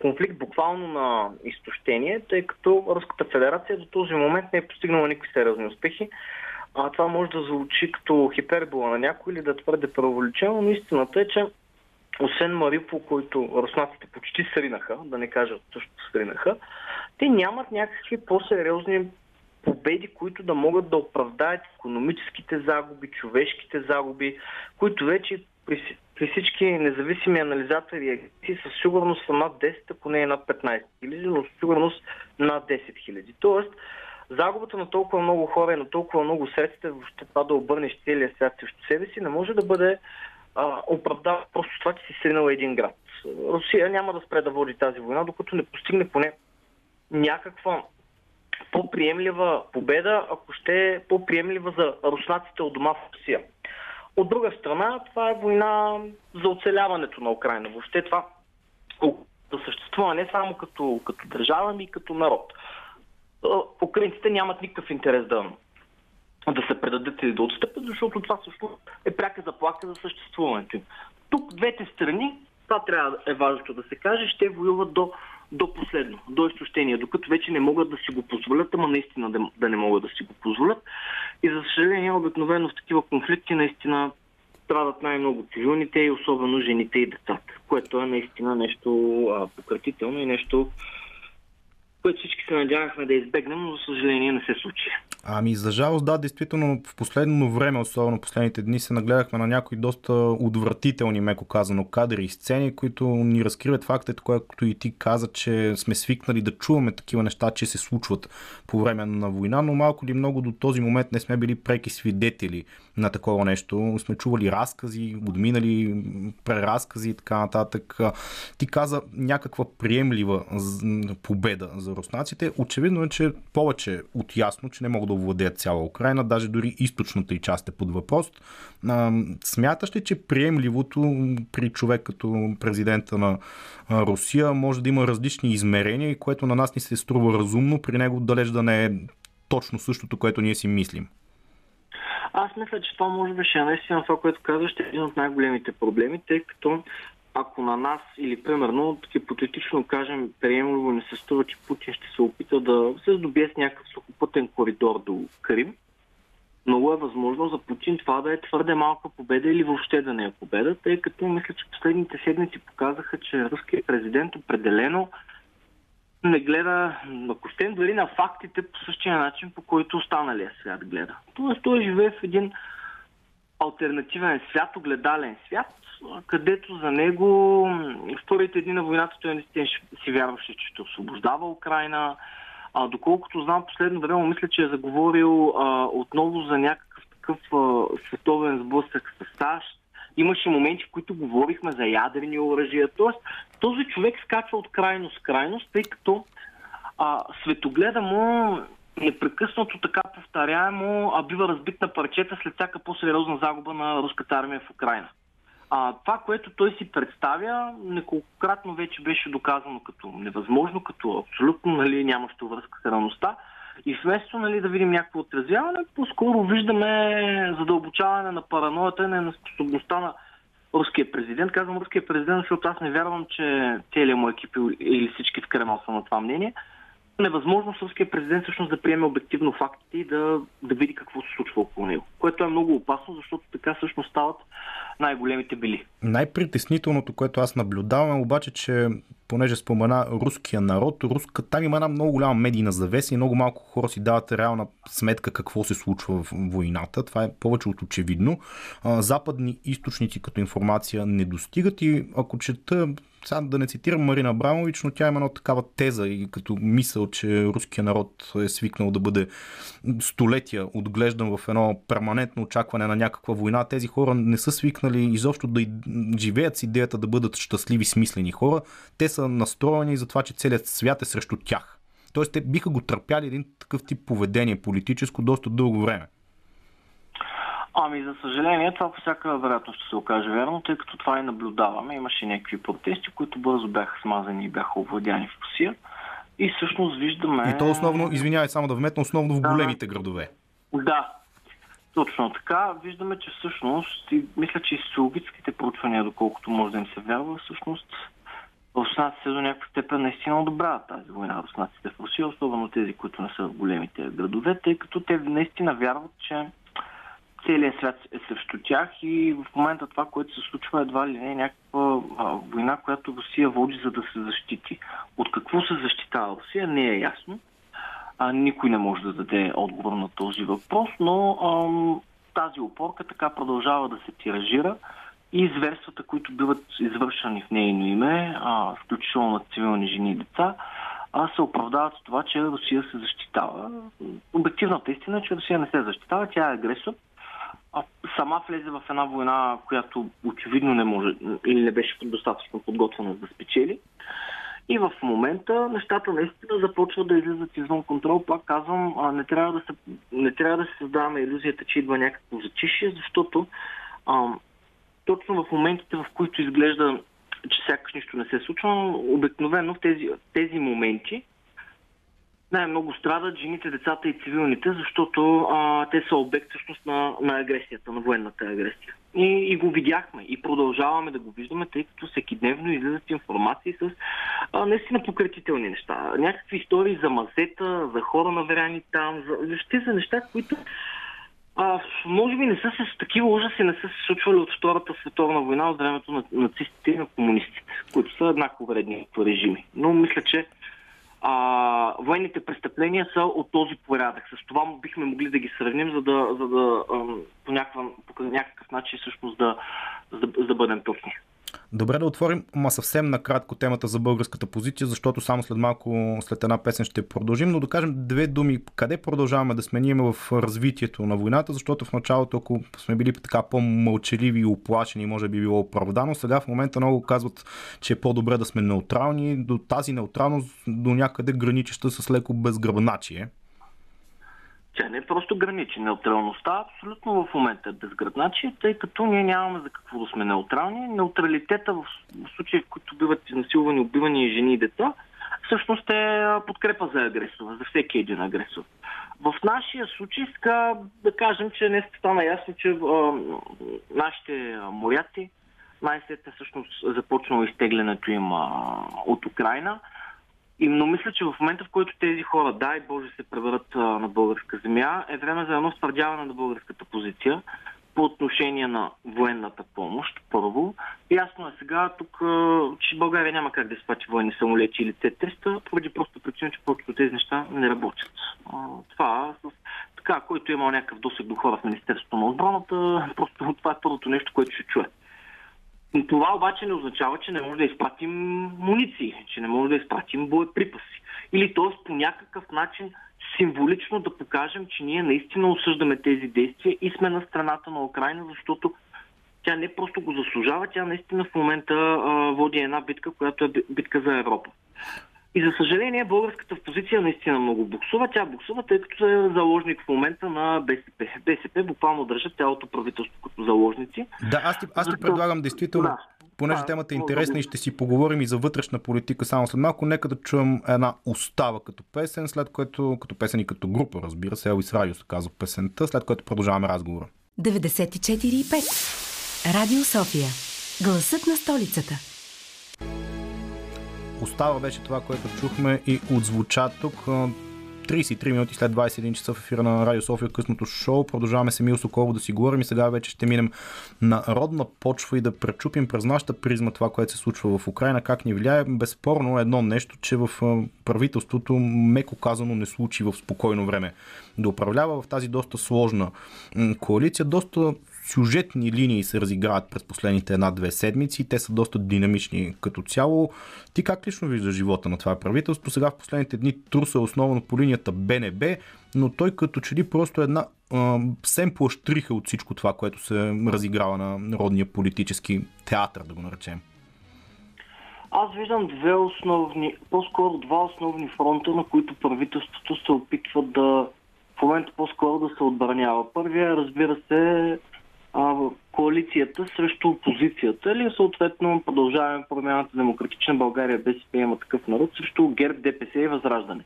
конфликт буквално на изтощение, тъй като Руската федерация до този момент не е постигнала никакви сериозни успехи. А това може да звучи като хипербола на някой или да твърде преувеличено, но истината е, че освен Марипол, който руснаците почти сринаха, да не кажат също сринаха, те нямат някакви по-сериозни победи, които да могат да оправдаят икономическите загуби, човешките загуби, които вече при, при всички независими анализатори и агенции със сигурност са над десет, ако не е над петнайсет хиляди, но със сигурност над десет хиляди. Тоест, загубата на толкова много хора и на толкова много средства, въобще това да обърнеш целия свят срещу себе си, не може да бъде оправдава просто това, че си сринала един град. Русия няма да спре да води тази война, докато не постигне поне някаква по-приемлива победа, ако ще е по-приемлива за руснаците от дома в Русия. От друга страна, това е война за оцеляването на Украина. Въобще това да съществува не само като, като държава, но и като народ. Украинците нямат никакъв интерес да, да се предадат и да отстъпят, защото това също е пряка заплаха за съществуването им. Тук двете страни, това трябва е важното да се каже, ще воюват до, до последно, до изтощение, докато вече не могат да си го позволят, ама наистина да, да не могат да си го позволят. И за съжаление, обикновено в такива конфликти наистина страдат най-много цивилните и особено жените и децата, което е наистина нещо а, пократително и нещо, което всички се надявахме да избегнем, но за съжаление не се случи. Ами за жалост, да, действително в последно време, особено последните дни, се нагледахме на някои доста отвратителни, меко казано, кадри и сцени, които ни разкриват факта, което и ти каза, че сме свикнали да чуваме такива неща, че се случват по време на война, но малко ли много до този момент не сме били преки свидетели на такова нещо. Сме чували разкази, отминали преразкази и така нататък. Ти каза някаква приемлива победа за руснаците. Очевидно е, че повече от ясно, че не могат да овладеят цяла Украина, даже дори източната и част е под въпрос. Смяташ ли, че приемливото при човек като президента на Русия може да има различни измерения и което на нас ни се струва разумно, при него далеч да не е точно същото, което ние си мислим? Аз мисля, че това може да ще е наистина това, което казваш, е един от най-големите проблеми, тъй като ако на нас или примерно хипотетично кажем, приемливо не се струва, че Путин ще се опита да се здобие с някакъв сухопътен коридор до Крим, много е възможно за Путин това да е твърде малка победа или въобще да не е победа, тъй като мисля, че последните седмици показаха, че руският президент определено не гледа на костен, дори на фактите по същия начин, по който останалия свят гледа. Тоест той живее в един алтернативен свят, огледален свят, където за него в първите дни на войната той наистина си вярваше, че ще освобождава Украина. А, доколкото знам, последно време мисля, че е заговорил а, отново за някакъв такъв а, световен сблъсък с САЩ. Имаше моменти, в които говорихме за ядрени оръжия. Тоест, този човек скачва от крайност в крайност, тъй като а, светогледа му непрекъснато така повторяемо, а бива разбит на парчета след всяка по-сериозна загуба на руската армия в Украина. А, това, което той си представя, неколкократно вече беше доказано като невъзможно, като абсолютно нали, нямащо връзка с реалността. И вместо нали, да видим някакво отрезвяване, по-скоро виждаме задълбочаване на параноята и на неспособността на руския президент. Казвам руския президент, защото аз не вярвам, че целият му екип или всички в Кремъл са на това мнение. Невъзможно руският президент всъщност да приеме обективно фактите и да, да види какво се случва около него. Което е много опасно, защото така всъщност стават най-големите били. Най-притеснителното, което аз наблюдавам, обаче, че понеже спомена руския народ, руска, там има една много голяма медийна завеса и много малко хора си дават реална сметка какво се случва в войната. Това е повече от очевидно. Западни източници като информация не достигат и ако чета, сега да не цитирам Марина Абрамович, но тя има една такава теза и като мисъл, че руският народ е свикнал да бъде столетия отглеждан в едно перманентно очакване на някаква война. Тези хора не са свикнали изобщо да живеят с идеята да бъдат щастливи, смислени хора. Те са настроени за това, че целият свят е срещу тях. Тоест те биха го търпяли един такъв тип поведение политическо доста дълго време. Ами, за съжаление, това по всяка вероятност ще се окаже вярно, тъй като това и наблюдаваме. Имаше някакви протести, които бързо бяха смазани и бяха овладяни в Русия. И всъщност виждаме... И то основно, извинявай, само да вметна, основно в големите да. градове. Да, точно така. Виждаме, че всъщност, и мисля, че и социологическите проучвания, доколкото може да им се вярва, всъщност руснаците до някаква степен наистина одобряват тази война. Руснаците в Русия, особено тези, които не са в големите градове, тъй като те наистина вярват, че целият свят е срещу тях и в момента това, което се случва, едва ли не е някаква а, война, която Русия води, за да се защити. От какво се защитава Русия, не е ясно. А, никой не може да даде отговор на този въпрос, но ам, тази опорка така продължава да се тиражира и зверствата, които биват извършени в нейно име, а, включително на цивилни жени и деца, а се оправдават с това, че Русия се защитава. Обективната истина е, че Русия не се защитава, тя е агресор. А сама влезе в една война, която очевидно не може или не беше достатъчно подготвена да спечели. И в момента нещата наистина започват да излизат извън контрол. Пак казвам, не трябва да се, не трябва да се създаваме илюзията, че идва някакво зачишие, защото а, точно в моментите, в които изглежда че сякаш нищо не се е случва, но обикновено в тези, в тези моменти най-много страдат жените, децата и цивилните, защото а, те са обект всъщност на, на агресията, на военната агресия. И, и го видяхме и продължаваме да го виждаме, тъй като всекидневно излизат информации с а, наистина покретителни неща. Някакви истории за мазета, за хора навряни там, за, въобще за неща, които а, може би не са с такива ужаси, не са се случвали от Втората световна война, от времето на нацистите и на комунистите, които са еднакво вредни режими. Но мисля, че А, военните престъпления са от този порядък. С това бихме могли да ги сравним, за да, за да по, някакъв, по някакъв начин всъщност да, да, да бъдем точни. Добре, да отворим, ма съвсем накратко темата за българската позиция, защото само след малко, след една песен ще продължим, но да кажем две думи, къде продължаваме да сменим в развитието на войната, защото в началото, ако сме били така по-мълчаливи и оплашени, може би било оправдано, сега в момента много казват, че е по-добре да сме неутрални, до тази неутралност до някъде граничеща с леко безгръбначие. Тя не е просто граничи. Неутралността абсолютно в момента е безгръбначие, тъй като ние нямаме за какво да сме неутрални. Неутралитета в случаи, в които биват изнасилвани, убивани и жени и деца, всъщност е подкрепа за агресора, за всеки един агресор. В нашия случай, ска, да кажем, че днес стана ясно, че а, нашите моряци, най-сетне всъщност започнало изтеглянето им а, от Украина. И, но мисля, че в момента, в който тези хора, дай Боже, се превърнат на българска земя, е време за едно ствърдяване на българската позиция по отношение на военната помощ, първо. Ясно е сега тук, че България няма как да изпрати военни самолети или Т триста, поради просто причина, че повечето тези неща не работят. Това, така, който е имал някакъв досег до хора в Министерството на отбраната, просто това е първото нещо, което ще чуе. Това обаче не означава, че не може да изпратим муниции, че не може да изпратим боеприпаси. Или т.е. по някакъв начин символично да покажем, че ние наистина осъждаме тези действия и сме на страната на Украина, защото тя не просто го заслужава, тя наистина в момента а, води една битка, която е битка за Европа. И за съжаление българската позиция наистина много буксува. Тя буксува, тъй като е заложник в момента на БСП. БСП буквално държа цялото правителство като заложници. Да, аз ти, аз ти предлагам действително, да, понеже да, темата е интересна да. И ще си поговорим и за вътрешна политика само след малко, нека да чуем една остава като песен, след което, като песен и като група, разбира се, Елвис Радио се казва песента, след което продължаваме разговора. деветдесет и четири и пет Радио София. Гласът на столицата. Остава беше това, което чухме и отзвуча тук. трийсет и три минути след двайсет и един часа в ефира на Радио София късното шоу. Продължаваме с Емил Соколов да си говорим и сега вече ще минем на родна почва и да пречупим през нашата призма това, което се случва в Украина, как ни влияе. Безспорно едно нещо, че в правителството меко казано не случи в спокойно време да управлява в тази доста сложна коалиция. Доста сюжетни линии се разиграват през последните една-две седмици. Те са доста динамични като цяло. Ти как лично виждаш живота на това правителство? Сега в последните дни труса основно по линията Б Н Б, но той като че ли просто една а, семпла щриха от всичко това, което се разиграва на народния политически театър, да го наречем. Аз виждам две основни, по-скоро два основни фронта, на които правителството се опитва да в момента по-скоро да се отбранява. Първия, разбира се, коалицията срещу опозицията или съответно Продължаваме промяната Демократична България, БСП, Има такъв народ срещу ГЕРБ, Д П С и Възраждане.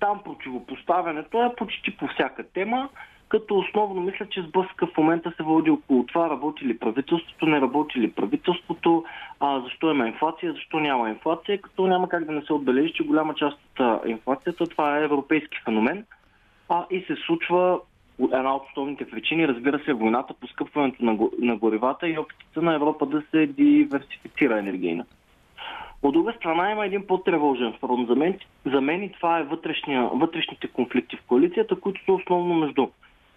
Там противопоставянето е почти по всяка тема, като основно мисля, че сблъска в момента се води около това, работи ли правителството, не работи ли правителството, а, защо има инфлация, защо няма инфлация, като няма как да не се отбележи, че голяма част от инфлацията това е европейски феномен а, и се случва. Една от основните причини, разбира се, войната, поскъпването на, го, на горивата и опитите на Европа да се диверсифицира енергийно. От друга страна има един по-тревожен фронт. За мен, за мен и това е вътрешните конфликти в коалицията, които са основно между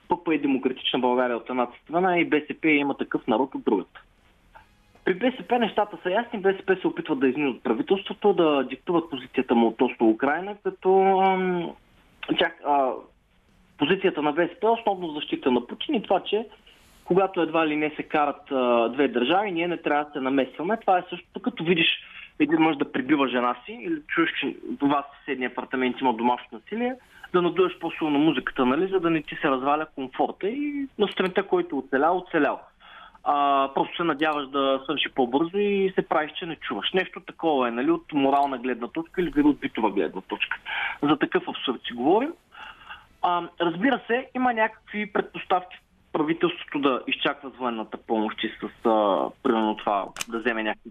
П П и Демократична България от едната страна и БСП и Има такъв народ от другата. При БСП нещата са ясни. БСП се опитват да изнудят правителството, да диктуват позицията му относно Украина, като ам, чак... А, позицията на БСП е основно защита на Путин и това, че когато едва ли не се карат а, две държави, ние не трябва да се намесваме. Това е също като видиш един мъж да прибива жена си или чуеш, че до вас в съседния апартамент има домашно насилие, да надуеш по-силно музиката, нали, за да не ти се разваля комфорта и на страната, който оцелял, оцелял. а, просто се надяваш да свърши по-бързо и се правиш, че не чуваш. Нещо такова е, нали, от морална гледна точка или от битова гледна точка. За такъв абсурд си говорим. А, разбира се, има някакви предпоставки правителството да изчаква военната помощ и с а, примерно това да вземе някакви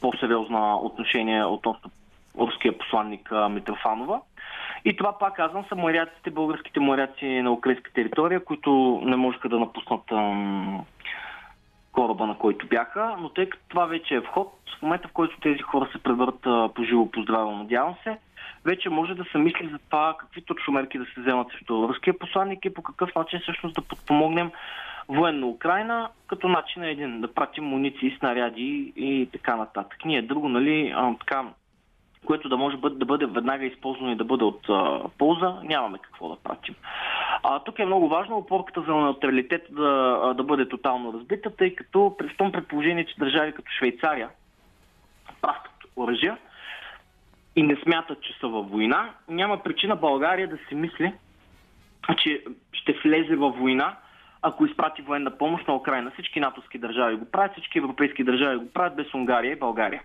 по-сериозна отношение относно руския посланник а, Митрофанова. И това, пак казвам, са моряците, българските моряци на украинска територия, които не можеха да напуснат ам, кораба, на който бяха, но тъй като това вече е вход, в момента, в който тези хора се превърнат поживо по здраво, надявам се, вече може да се мисли за това какви точно мерки да се вземат срещу руския посланник и по какъв начин всъщност да подпомогнем военно Украина, като начин е един, да пратим муниции, снаряди и така нататък. Ние друго, нали, а, така, което да може да бъде веднага използвано и да бъде от а, полза, нямаме какво да пратим. А, тук е много важно опорката за неутралитет да, да бъде тотално разбита, тъй като в том предположение, че държави като Швейцария пращат оръжия и не смятат, че са във война, няма причина България да си мисли, че ще влезе във война, ако изпрати военна помощ на Украйна. Всички натовски държави го правят, всички европейски държави го правят, без Унгария и България.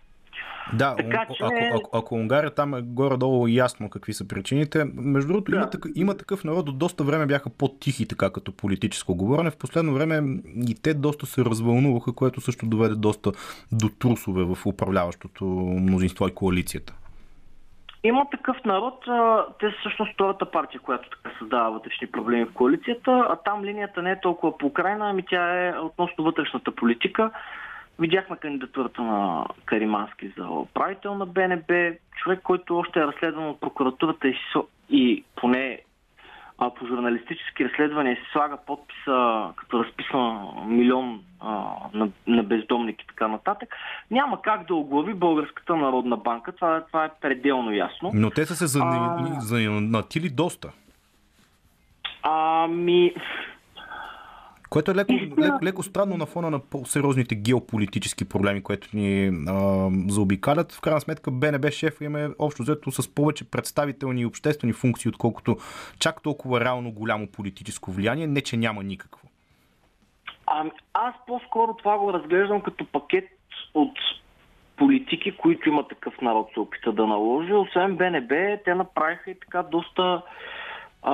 Да, така, че... ако, ако, ако Унгария, там е горе-долу ясно какви са причините. Между другото, да. има, такъв, има такъв народ, до доста време бяха по-тихи, така като политическо говорене. В последно време и те доста се развълнуваха, което също доведе доста до трусове в управляващото мнозинство и коалицията. Има такъв народ, те са всъщност втората партия, която така създава вътрешни проблеми в коалицията, а там линията не е толкова по Украйна, ами тя е относно вътрешната политика. Видяхме кандидатурата на Каримански за управител на Б Н Б, човек, който още е разследван от прокуратурата и поне по журналистически разследвания се слага подписа, като разписва милион а, на, на бездомник и така нататък. Няма как да оглави Българската народна банка, това, това е пределно ясно. Но те са се занатили доста. Ами... Което е леко, леко, леко странно на фона на по-сериозните геополитически проблеми, които ни а, заобикалят. В крайна сметка Б Н Б шеф имаме общо взето с повече представителни и обществени функции, отколкото чак толкова реално голямо политическо влияние, не че няма никакво. А, аз по-скоро това го разглеждам като пакет от политики, които има такъв народ се опита да наложи. Освен Б Н Б, те направиха и така доста...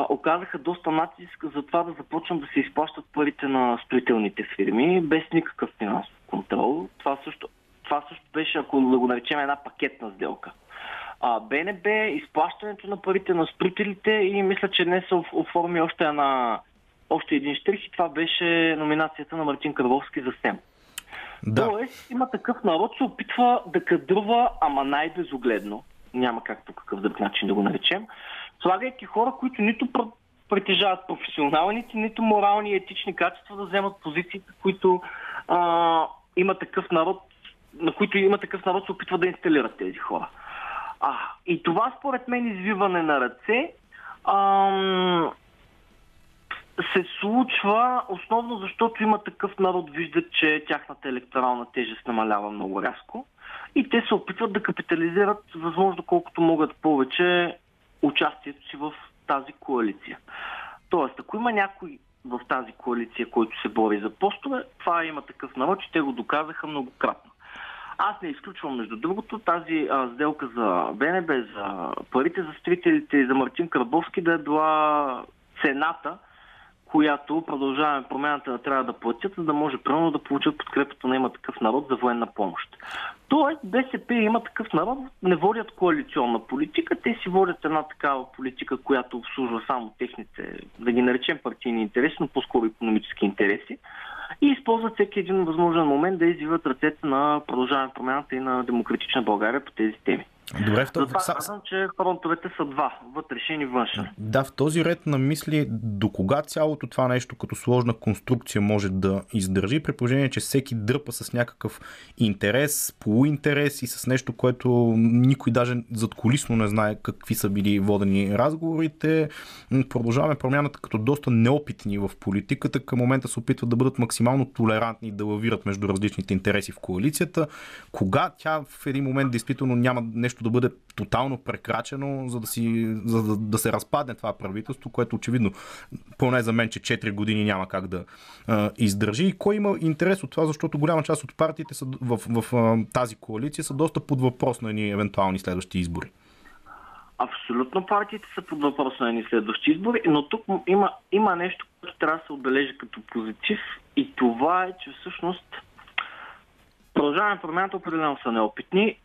оказаха доста натиск за това да започнат да се изплащат парите на строителните фирми без никакъв финансов контрол. Това също, това също беше, ако да го наречем, една пакетна сделка. А, Б Н Б, изплащането на парите на строителите и мисля, че днес се оформи още, една, още един штрих и това беше номинацията на Мартин Карбовски за СЕМ. Да. Тоест, има такъв народ, се опитва да кадрува, ама най-безогледно. Няма как по какъв друг начин да го наречем. Слагайки хора, които нито притежават професионалните, нито морални и етични качества да вземат позициите, които а, има такъв народ, на които има такъв народ, се опитва да инсталират тези хора. А, и това, според мен, извиване на ръце ам, се случва основно защото има такъв народ, виждат, че тяхната електорална тежест намалява много рязко и те се опитват да капитализират възможно колкото могат повече участието си в тази коалиция. Тоест, ако има някой в тази коалиция, който се бори за постове, това има такъв народ, че те го доказаха многократно. Аз не изключвам, между другото, тази а, сделка за Б Н Б, за парите за строителите и за Мартин Карбовски да е била цената, която продължаваме промената да трябва да платят, за да може правилно да получат подкрепата на има такъв народ за военна помощ. Тоест, Б С П има такъв народ, не водят коалиционна политика, те си водят една такава политика, която обслужва само техните, да ги наречем партийни интереси, но по-скоро икономически интереси и използват всеки един възможен момент да извиват ръцете на продължаване промяната и на демократична България по тези теми. Добре, в този... Затова казвам, че фронтовете са два, вътрешен и външен. Да, в този ред на мисли, до кога цялото това нещо като сложна конструкция може да издържи, при положение, че всеки дърпа с някакъв интерес, полуинтерес и с нещо, което никой даже задкулисно не знае какви са били водени разговорите. Продължаваме промяната като доста неопитни в политиката. Към момента се опитват да бъдат максимално толерантни и да лавират между различните интереси в коалицията. Кога тя в един момент действително няма нещо правителството да бъде тотално прекрачено, за да, си, за да, да се разпадне това правителство, което очевидно, поне за мен, че четири години няма как да а, издържи. И кой има интерес от това, защото голяма част от партиите са в, в, в а, тази коалиция са доста под въпрос на едни евентуални следващи избори. Абсолютно партиите са под въпрос на едни следващи избори, но тук има, има нещо, което трябва да се отбележи като позитив, и това е, че всъщност Продължаваме промяната определено са неопитни,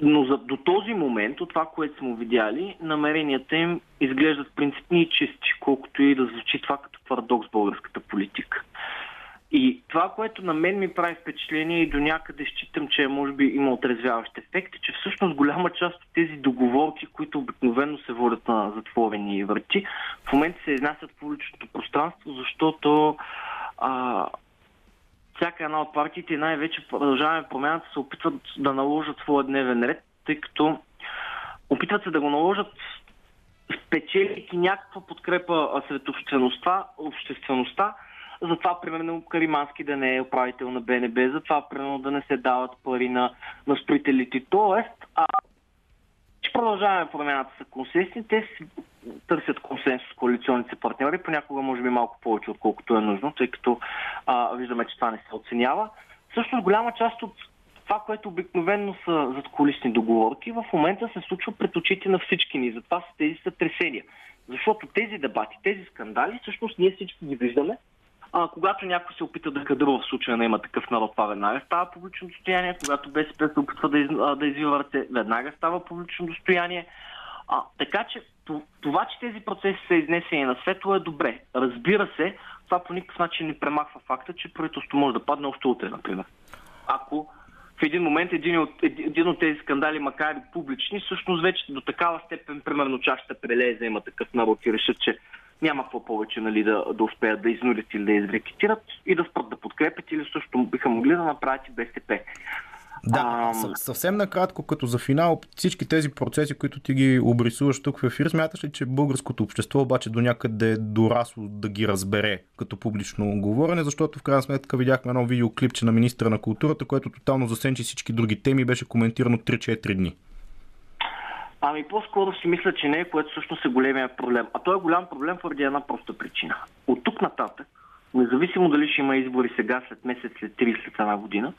но за, до този момент, от това, което сме видяли, намеренията им изглеждат принципни и чисти, колкото и да звучи това като парадокс в българската политика. И това, което на мен ми прави впечатление и до някъде считам, че може би има отрезвяващ ефект, е, че всъщност голяма част от тези договорки, които обикновено се водят на затворени врати, в момента се изнасят в публичното пространство, защото а, всяка една от партиите, най-вече Продължаваме промяната, се опитват да наложат своя дневен ред, тъй като опитват се да го наложат, спечелики някаква подкрепа сред обществеността, обществеността. Затова, примерно, Каримански да не е управител на Б Н Б, затова, примерно, да не се дават пари на, на строителите. Тоест, а, че Продължаваме промяната са консенсусни, те търсят консенсус с коалиционните партньори, понякога може би малко повече, отколкото е нужно, тъй като а, виждаме, че това не се оценява. Всъщност, голяма част от това, което обикновено са задкулисни договорки, в момента се случва пред очите на всички ни. Затова са тези сътресения. Защото тези дебати, тези скандали, всъщност ние всички ги виждаме. А, когато някой се опита да кадрува в случая на Има такъв народ, това веднага става публично достояние. Когато БСП се опитва да, из, да извива ръце, веднага става публично достояние. А, така че това, че тези процеси са изнесени на светло, е добре. Разбира се, това по никакъв начин не премахва факта, че правителството може да падне още утре, например. Ако в един момент един от, един от тези скандали, макар и публични, всъщност вече до такава степен, примерно, чашата прелезе за Има такъв народ и решат, че няма какво повече, нали, да, да успеят да изнудят или да изврекетират и да спрат да подкрепят, или също биха могли да направят и БСП. Да, а... съвсем накратко, като за финал, всички тези процеси, които ти ги обрисуваш тук в ефир, смяташ ли, че българското общество обаче до някъде е дорасло да ги разбере като публично говорене, защото в крайна сметка видяхме едно видеоклипче на министра на културата, което тотално засенчи всички други теми, беше коментирано три-четири дни. Ами по-скоро си мисля, че не е, което всъщност е големия проблем. А той е голям проблем поради една проста причина. От тук нататък, независимо дали ще има избори сега, след месец, след три, след една година,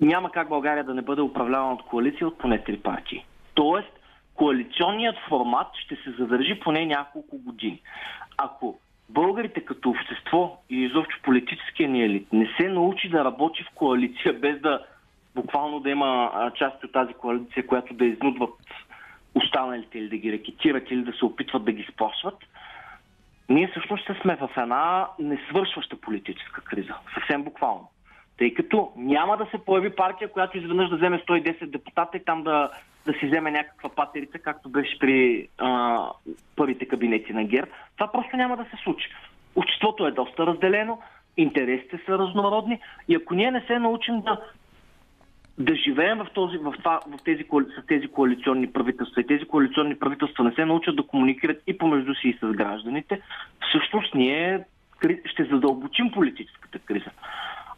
няма как България да не бъде управлявана от коалиция от поне три партии. Тоест, коалиционният формат ще се задържи поне няколко години. Ако българите като общество и изобщо политическия ни елит не се научи да работи в коалиция, без да буквално да има част от тази коалиция, която да изнудват останалите или да ги рекетират, или да се опитват да ги сплашват, ние всъщност ще сме в една несвършваща политическа криза. Съвсем буквално. Тъй като няма да се появи партия, която изведнъж да вземе сто и десет депутата и там да, да си вземе някаква патерица, както беше при а, първите кабинети на ГЕРБ. Това просто няма да се случи. Обществото е доста разделено, интересите са разнородни и ако ние не се научим да да живеем в, този, в, това, в тези, с тези коалиционни правителства и тези коалиционни правителства не се научат да комуникират и помежду си и с гражданите, всъщност ние ще задълбочим политическата криза.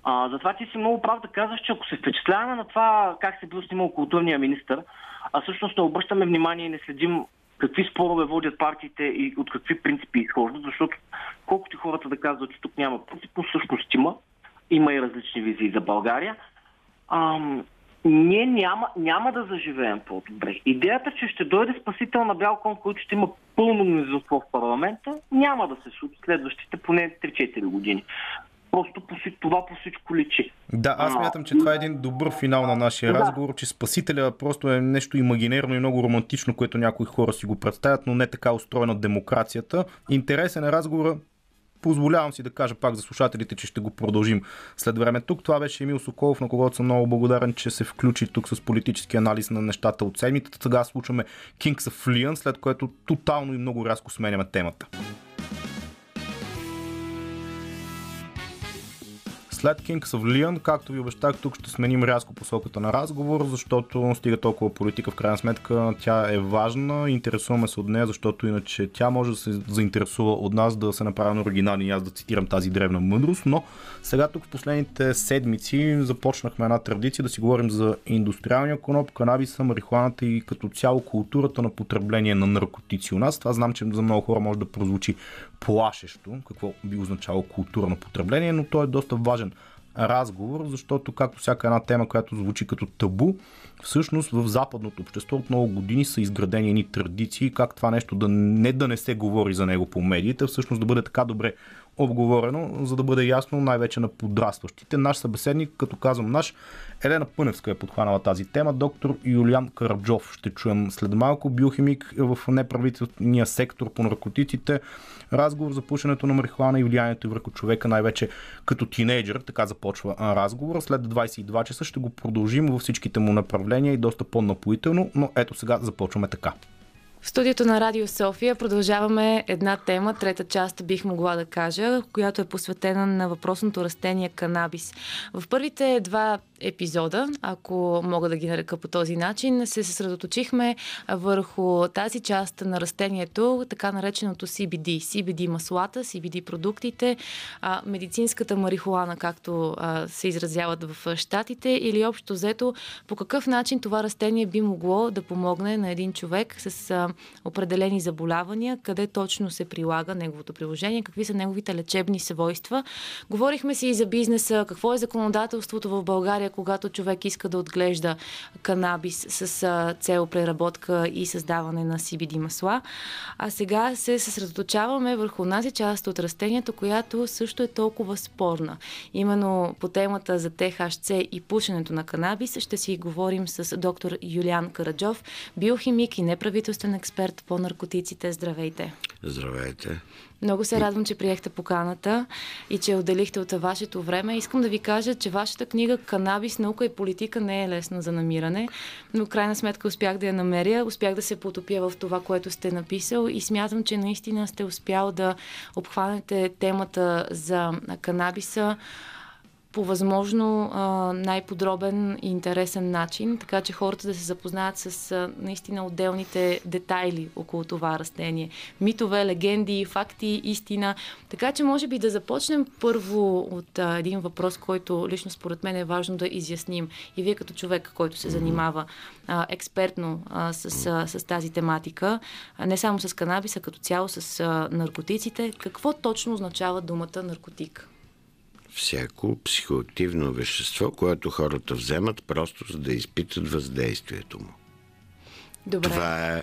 А, затова ти си много прав да казваш, че ако се впечатляваме на това как се бил снимал културния министър, а всъщност не обръщаме внимание и не следим какви спорове водят партиите и от какви принципи изхождат, защото колкото и хората да казват, че тук няма принцип, но всъщност има, има и различни визии за България. Ам, ние няма, няма да заживеем по-добре. Идеята, че ще дойде спасител на бял кон, който ще има пълно мнозинство в парламента, няма да се случи следващите поне три-четири години. Просто това по всичко личи. Да, аз мятам, че това е един добър финал на нашия да. разговор, че спасителя просто е нещо имагинерно и много романтично, което някои хора си го представят, но не така устроена демокрацията. Интересен е разговора. Позволявам си да кажа пак за слушателите, че ще го продължим след време тук. Това беше Емил Соколов, на когото съм много благодарен, че се включи тук с политически анализ на нещата от седмицата. Сега случваме Kings of Leon, след което тотално и много рязко сменяме темата. След Kings of Leon, както ви обещах, тук ще сменим рязко посоката на разговор, защото стига толкова политика, в крайна сметка тя е важна, интересуваме се от нея, защото иначе тя може да се заинтересува от нас, да се направим оригинални и аз да цитирам тази древна мъдрост, но сега тук в последните седмици започнахме една традиция да си говорим за индустриалния коноп, канабиса, марихуаната и като цяло културата на потребление на наркотици у нас. Това знам, че за много хора може да прозвучи плашещо, какво би означало култура на потребление, но то е доста важен разговор, защото както всяка една тема, която звучи като табу, всъщност в западното общество от много години са изградени едни традиции, как това нещо да не да не се говори за него по медиите, всъщност да бъде така добре обговорено, за да бъде ясно най-вече на подрастващите. Наш събеседник, като казвам наш, Елена Пъневска е подхванала тази тема, доктор Юлиан Караджов ще чуем след малко, биохимик в неправителствения сектор по наркотиците, разговор за пушенето на марихуана и влиянието и върху човека, най-вече като тинейджър, така започва разговор. След двадесет и два часа ще го продължим във всичките му направления и доста по-напоително, но ето сега започваме така. В студиото на Радио София продължаваме една тема, трета част бих могла да кажа, която е посветена на въпросното растение канабис. В първите два епизода, ако мога да ги нарека по този начин, се съсредоточихме върху тази част на растението, така нареченото Си Би Ди. Си Би Ди маслата, Си Би Ди продуктите, медицинската марихуана, както се изразяват в щатите, или общо взето по какъв начин това растение би могло да помогне на един човек с определени заболявания, къде точно се прилага неговото приложение, какви са неговите лечебни свойства. Говорихме си и за бизнеса, какво е законодателството в България, когато човек иска да отглежда канабис с цел преработка и създаване на Си Би Ди масла. А сега се съсредоточаваме върху тази част от растението, която също е толкова спорна. Именно по темата за Т Х Ц и пушенето на канабис ще си говорим с доктор Юлиан Караджов, биохимик и неправителствен експерт по наркотиците. Здравейте! Здравейте! Много се радвам, че приехте поканата и че отделихте от вашето време. Искам да ви кажа, че вашата книга "Канабис, наука и политика" не е лесна за намиране, но в крайна сметка успях да я намеря, успях да се потопя в това, което сте написал и смятам, че наистина сте успял да обхванете темата за канабиса по възможно най-подробен и интересен начин, така че хората да се запознаят с наистина отделните детайли около това растение. Митове, легенди, факти, истина. Така че може би да започнем първо от един въпрос, който лично според мен е важно да изясним. И вие като човек, който се занимава експертно с, с тази тематика, не само с канабиса, като цяло с наркотиците, какво точно означава думата наркотик? Всяко психоактивно вещество, което хората вземат просто за да изпитат въздействието му. Добре. Това е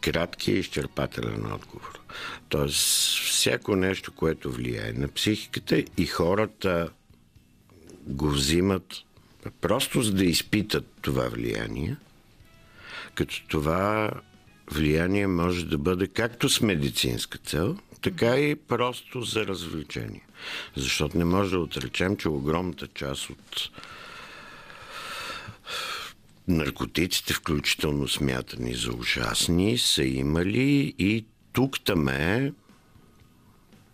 краткият и изчерпателен отговор. Тоест всяко нещо, което влияе на психиката и хората го взимат просто за да изпитат това влияние, като това влияние може да бъде както с медицинска цел, така и просто за развлечение. Защото не може да отречем, че огромната част от наркотиците, включително смятани за ужасни, са имали и тук-таме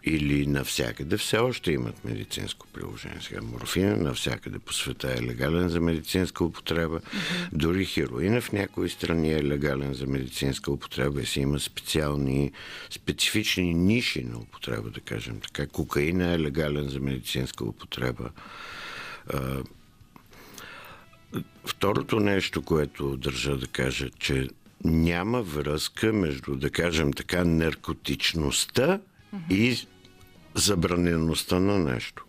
или навсякъде все още имат медицинско приложение. Сега морфина навсякъде по света е легален за медицинска употреба. Mm-hmm. Дори хероина в някои страни е легален за медицинска употреба и си има специални, специфични ниши на употреба, да кажем така. Кокаина е легален за медицинска употреба. Второто нещо, което държа да кажа, че няма връзка между, да кажем така, наркотичността и забранеността на нещо.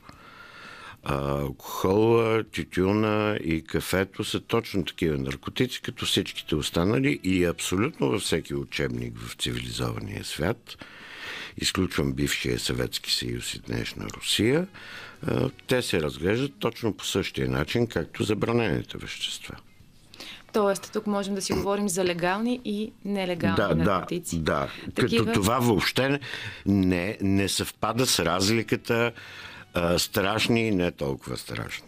А, алкохола, тютюна и кафето са точно такива наркотици, като всичките останали и абсолютно във всеки учебник в цивилизования свят, изключвам бившия Съветски съюз и днешна Русия, а, те се разглеждат точно по същия начин, както забранените вещества. Тоест, тук можем да си говорим за легални и нелегални да, наркотици. Да, да. Такива... Като това въобще не, не съвпада с разликата а, страшни и не толкова страшни.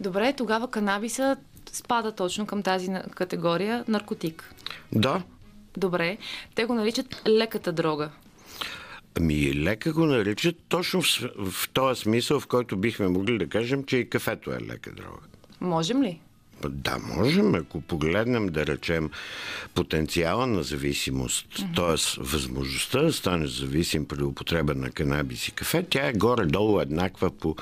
Добре, тогава канабиса спада точно към тази категория наркотик. Да. Добре. Те го наричат леката дрога. Ами, лека го наричат точно в, в този смисъл, в който бихме могли да кажем, че и кафето е лека дрога. Можем ли? Да, можем. Ако погледнем, да речем, потенциала на зависимост, mm-hmm. т.е. възможността да стане зависим при употреба на канабис и кафе, тя е горе-долу еднаква по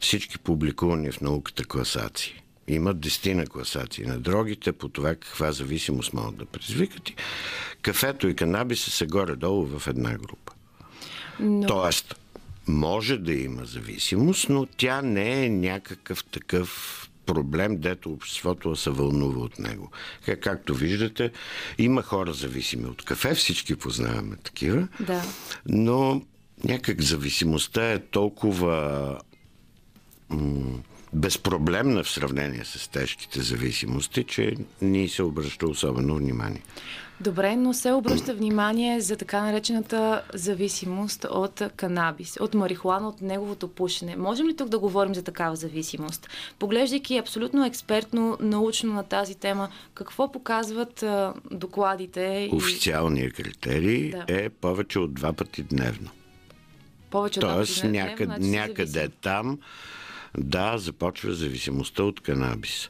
всички публикувани в науката класации. Има десетина класации на дрогите по това каква зависимост могат да предизвикат. Кафето и канабиса са горе-долу в една група. Но... Тоест, може да има зависимост, но тя не е някакъв такъв проблем, дето обществото се вълнува от него. Как, както виждате, има хора зависими от кафе, всички познаваме такива, да. Но някак зависимостта е толкова м- безпроблемна в сравнение с тежките зависимости, че ни се обръща особено внимание. Добре, но се обръща внимание за така наречената зависимост от канабис, от марихуана, от неговото пушене. Можем ли тук да говорим за такава зависимост? Поглеждайки абсолютно експертно, научно на тази тема, какво показват а, докладите? Официалният критерий да. е повече от два пъти дневно. Повече от два пъти дневно? Тоест някъде, значи някъде там, да, започва зависимостта от канабис.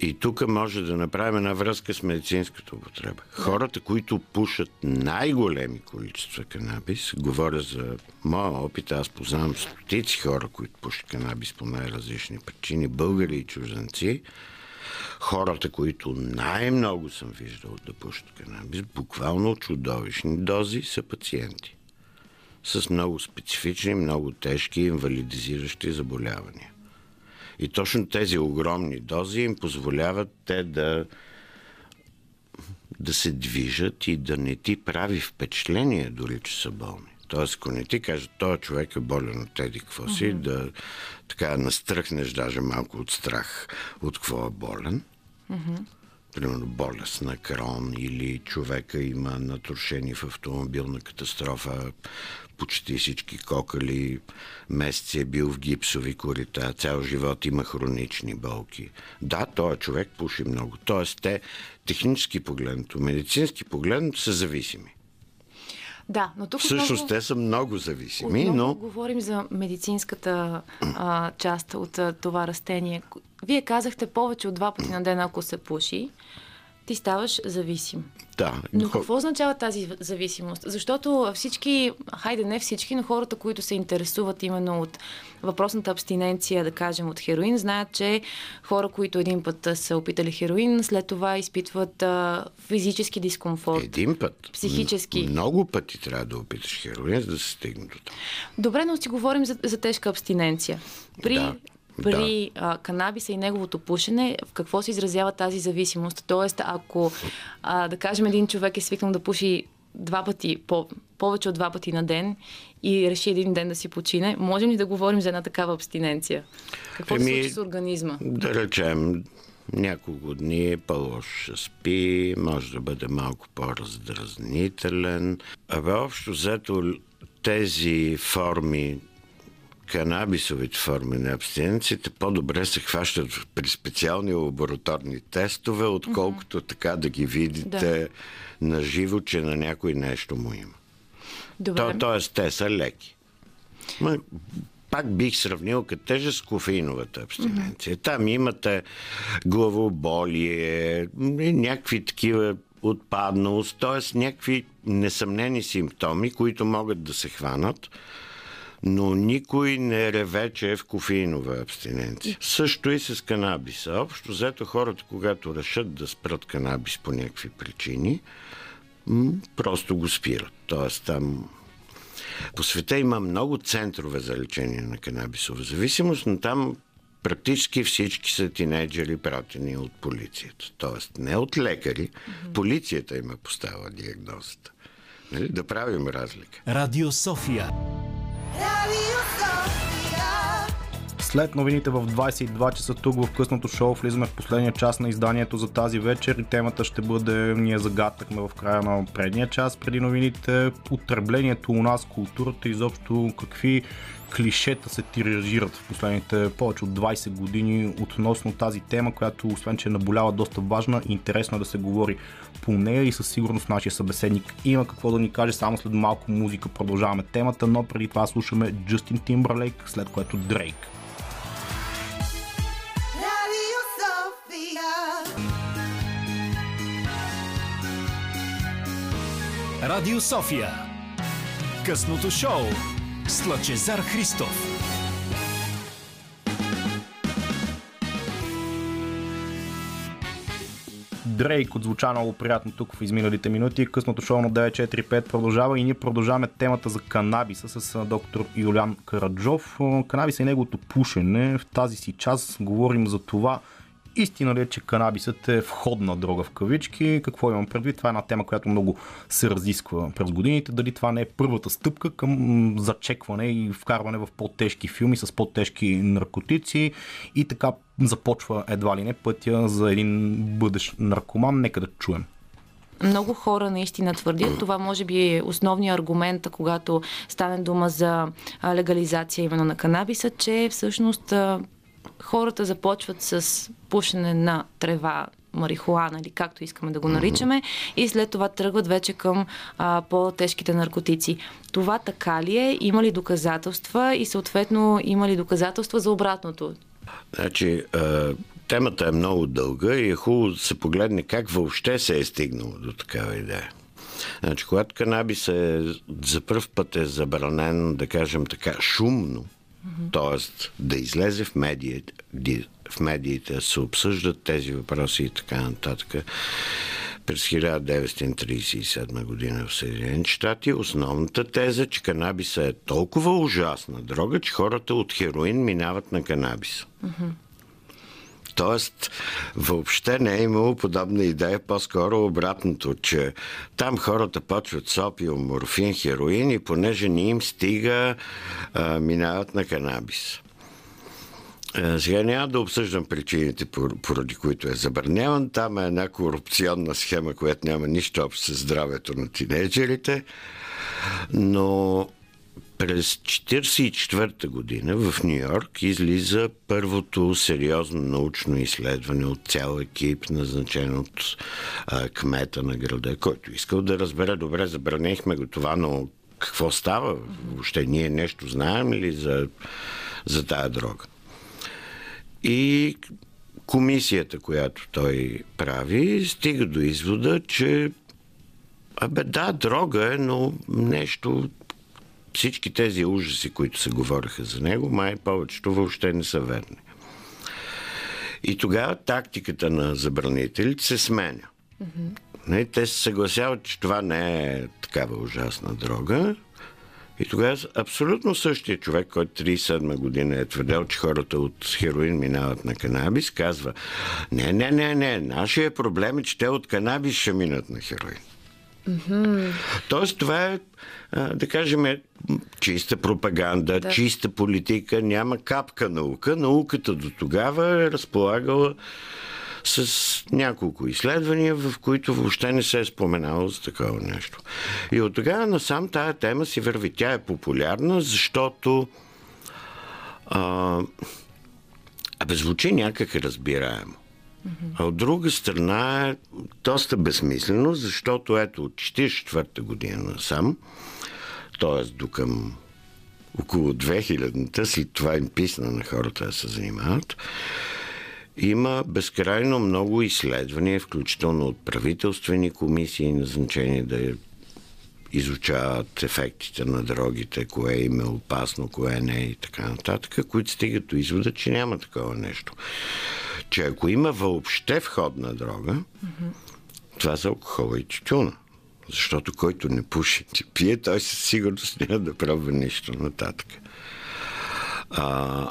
И тук може да направим една връзка с медицинската употреба. Хората, които пушат най-големи количества канабис, говоря за моя опит, аз познавам стотици хора, които пушат канабис по най-различни причини, българи и чужденци, хората, които най-много съм виждал да пушат канабис, буквално чудовищни дози, са пациенти с много специфични, много тежки инвалидизиращи заболявания. И точно тези огромни дози им позволяват те да, да се движат и да не ти прави впечатление дори, че са болни. Тоест, ако не ти кажат, този човек е болен от еди какво си, mm-hmm. да така настръхнеш даже малко от страх от какво е болен. Mm-hmm. Примерно болест на Крон или човека има натрушени в автомобилна катастрофа, почти всички кокали, месец е бил в гипсови корита, цял живот има хронични болки. Да, този човек пуши много. Тоест те, технически погледнато, медицински погледнато, са зависими. Да, но тук всъщност отново, те са много зависими, отново но... говорим за медицинската а, част от а, това растение. Вие казахте повече от два пъти на ден, ако се пуши, ти ставаш зависим. Да. Но какво означава тази зависимост? Защото всички, хайде не всички, но хората, които се интересуват именно от въпросната абстиненция, да кажем, от хероин, знаят, че хора, които един път са опитали хероин, след това изпитват а, физически дискомфорт. Един път? Психически. Много пъти трябва да опиташ хероин, за да се стигне до това. Добре, но си говорим за, за тежка абстиненция. При... Да. При да. а, канабиса и неговото пушене, в какво се изразява тази зависимост? Тоест, ако, а, да кажем, един човек е свикнал да пуши два пъти, по, повече от два пъти на ден и реши един ден да си почине, можем ли да говорим за една такава абстиненция? Какво Еми, се случи с организма? Да речем, няколко дни е по-лошо спи, може да бъде малко по-раздразнителен. А бе, общо взето тези форми, канабисовите форми на абстиненцията по-добре се хващат при специални лабораторни тестове, отколкото mm-hmm. така да ги видите да. на живо, че на някой нещо му има. То, тоест, те са леки. Ма, пак бих сравнил като тежест с кофеиновата абстиненция. Mm-hmm. Там имате главоболие, някакви такива отпадналост, т.е. някакви несъмнени симптоми, които могат да се хванат, но никой не реве, че е в кофеинова абстиненция. Също и с канабиса. Общо взето хората, когато решат да спрат канабис по някакви причини, просто го спират. Тоест там по света има много центрове за лечение на канабисова зависимост, но там практически всички са тинейджери, пратени от полицията. Тоест не от лекари, полицията им е поставила диагнозата. Нали? Да правим разлика. Радио София. След новините в двадесет и два часа тук в късното шоу влизаме в последния част на изданието за тази вечер и темата ще бъде, ние загатнахме в края на предния част преди новините, отреблението у нас, културата, изобщо какви клишета се тиражират в последните повече от двадесет години относно тази тема, която освен че е наболява, доста важна и интересно да се говори по нея и със сигурност нашия събеседник има какво да ни каже. Само след малко музика продължаваме темата, но преди това слушаме Джъстин Тимбърлейк, след което Дрейк. Радио София. Късното шоу с Лъчезар Христов. Дрейк отзвуча много приятно тук в изминалите минути. Късното шоу на девет четири пет продължава и ние продължаваме темата за канабиса с доктор Юлиан Караджов. Канабиса и неговото пушене. В тази си част говорим за това, истина ли е, че канабисът е входна дрога в кавички? Какво имам предвид? Това е една тема, която много се разисква през годините. Дали това не е първата стъпка към зачекване и вкарване в по-тежки филми с по-тежки наркотици и така започва едва ли не пътя за един бъдещ наркоман? Нека да чуем. Много хора наистина твърдят. Това може би е основният аргумент, когато стане дума за легализация именно на канабиса, че всъщност хората започват с пушене на трева, марихуана или както искаме да го наричаме, и след това тръгват вече към а, по-тежките наркотици. Това така ли е? Има ли доказателства и съответно има ли доказателства за обратното? Значи, а, темата е много дълга и е хубаво да се погледне как въобще се е стигнало до такава идея. Значи, когато канабис е, за пръв път е забранен, да кажем така, шумно, т.е. да излезе в медиите, в медиите се обсъждат тези въпроси и така нататък. През хиляда деветстотин тридесет и седма година в Съединените щати основната теза, че канабиса е толкова ужасна дрога, че хората от хероин минават на канабис. Uh-huh. Тоест, въобще не е имало подобна идея, по-скоро обратното, че там хората почват с опиум, морфин, хероин и понеже не им стига, а, минават на канабис. А, сега няма да обсъждам причините, поради които е забраняван. Там е една корупционна схема, която няма нищо общо със здравето на тинейджерите, но през хиляда деветстотин четиридесет и четвърта година в Нью-Йорк излиза първото сериозно научно изследване от цял екип, назначен от а, кмета на града, който искал да разбере, добре, забранихме го това, но какво става? Въобще ние нещо знаем ли за, за тая дрога? И комисията, която той прави, стига до извода, че абе да, дрога е, но нещо... Всички тези ужаси, които се говориха за него, май повечето въобще не са верни. И тогава тактиката на забранителите се сменя. Mm-hmm. Те се съгласяват, че това не е такава ужасна дрога. И тогава абсолютно същия човек, който тридесет и седма година е твърдел, че хората от хероин минават на канабис, казва, не, не, не, не, нашия проблем е, че те от канабис ще минат на хероин. Mm-hmm. Тоест това е, да кажем, чиста пропаганда, да. Чиста политика, няма капка наука. Науката до тогава е разполагала с няколко изследвания, в които въобще не се е споменало за такова нещо. И от тогава насам тая тема си върви. Тя е популярна, защото а, абе звучи някак разбираемо. А от друга страна е доста безсмислено, защото ето от хиляда деветстотин четиридесет и четвърта година сам, т.е. до към около две хилядната, след това им писна на хората да се занимават, има безкрайно много изследвания, включително от правителствени комисии, назначени да изучават ефектите на дрогите, кое им е опасно, кое не и така нататък, които стигат до извода, че няма такова нещо. Че ако има въобще входна дрога, mm-hmm. това са алкохола и тютюна. Защото който не пуши, че пие, той със сигурност няма да пробва нищо нататък. А...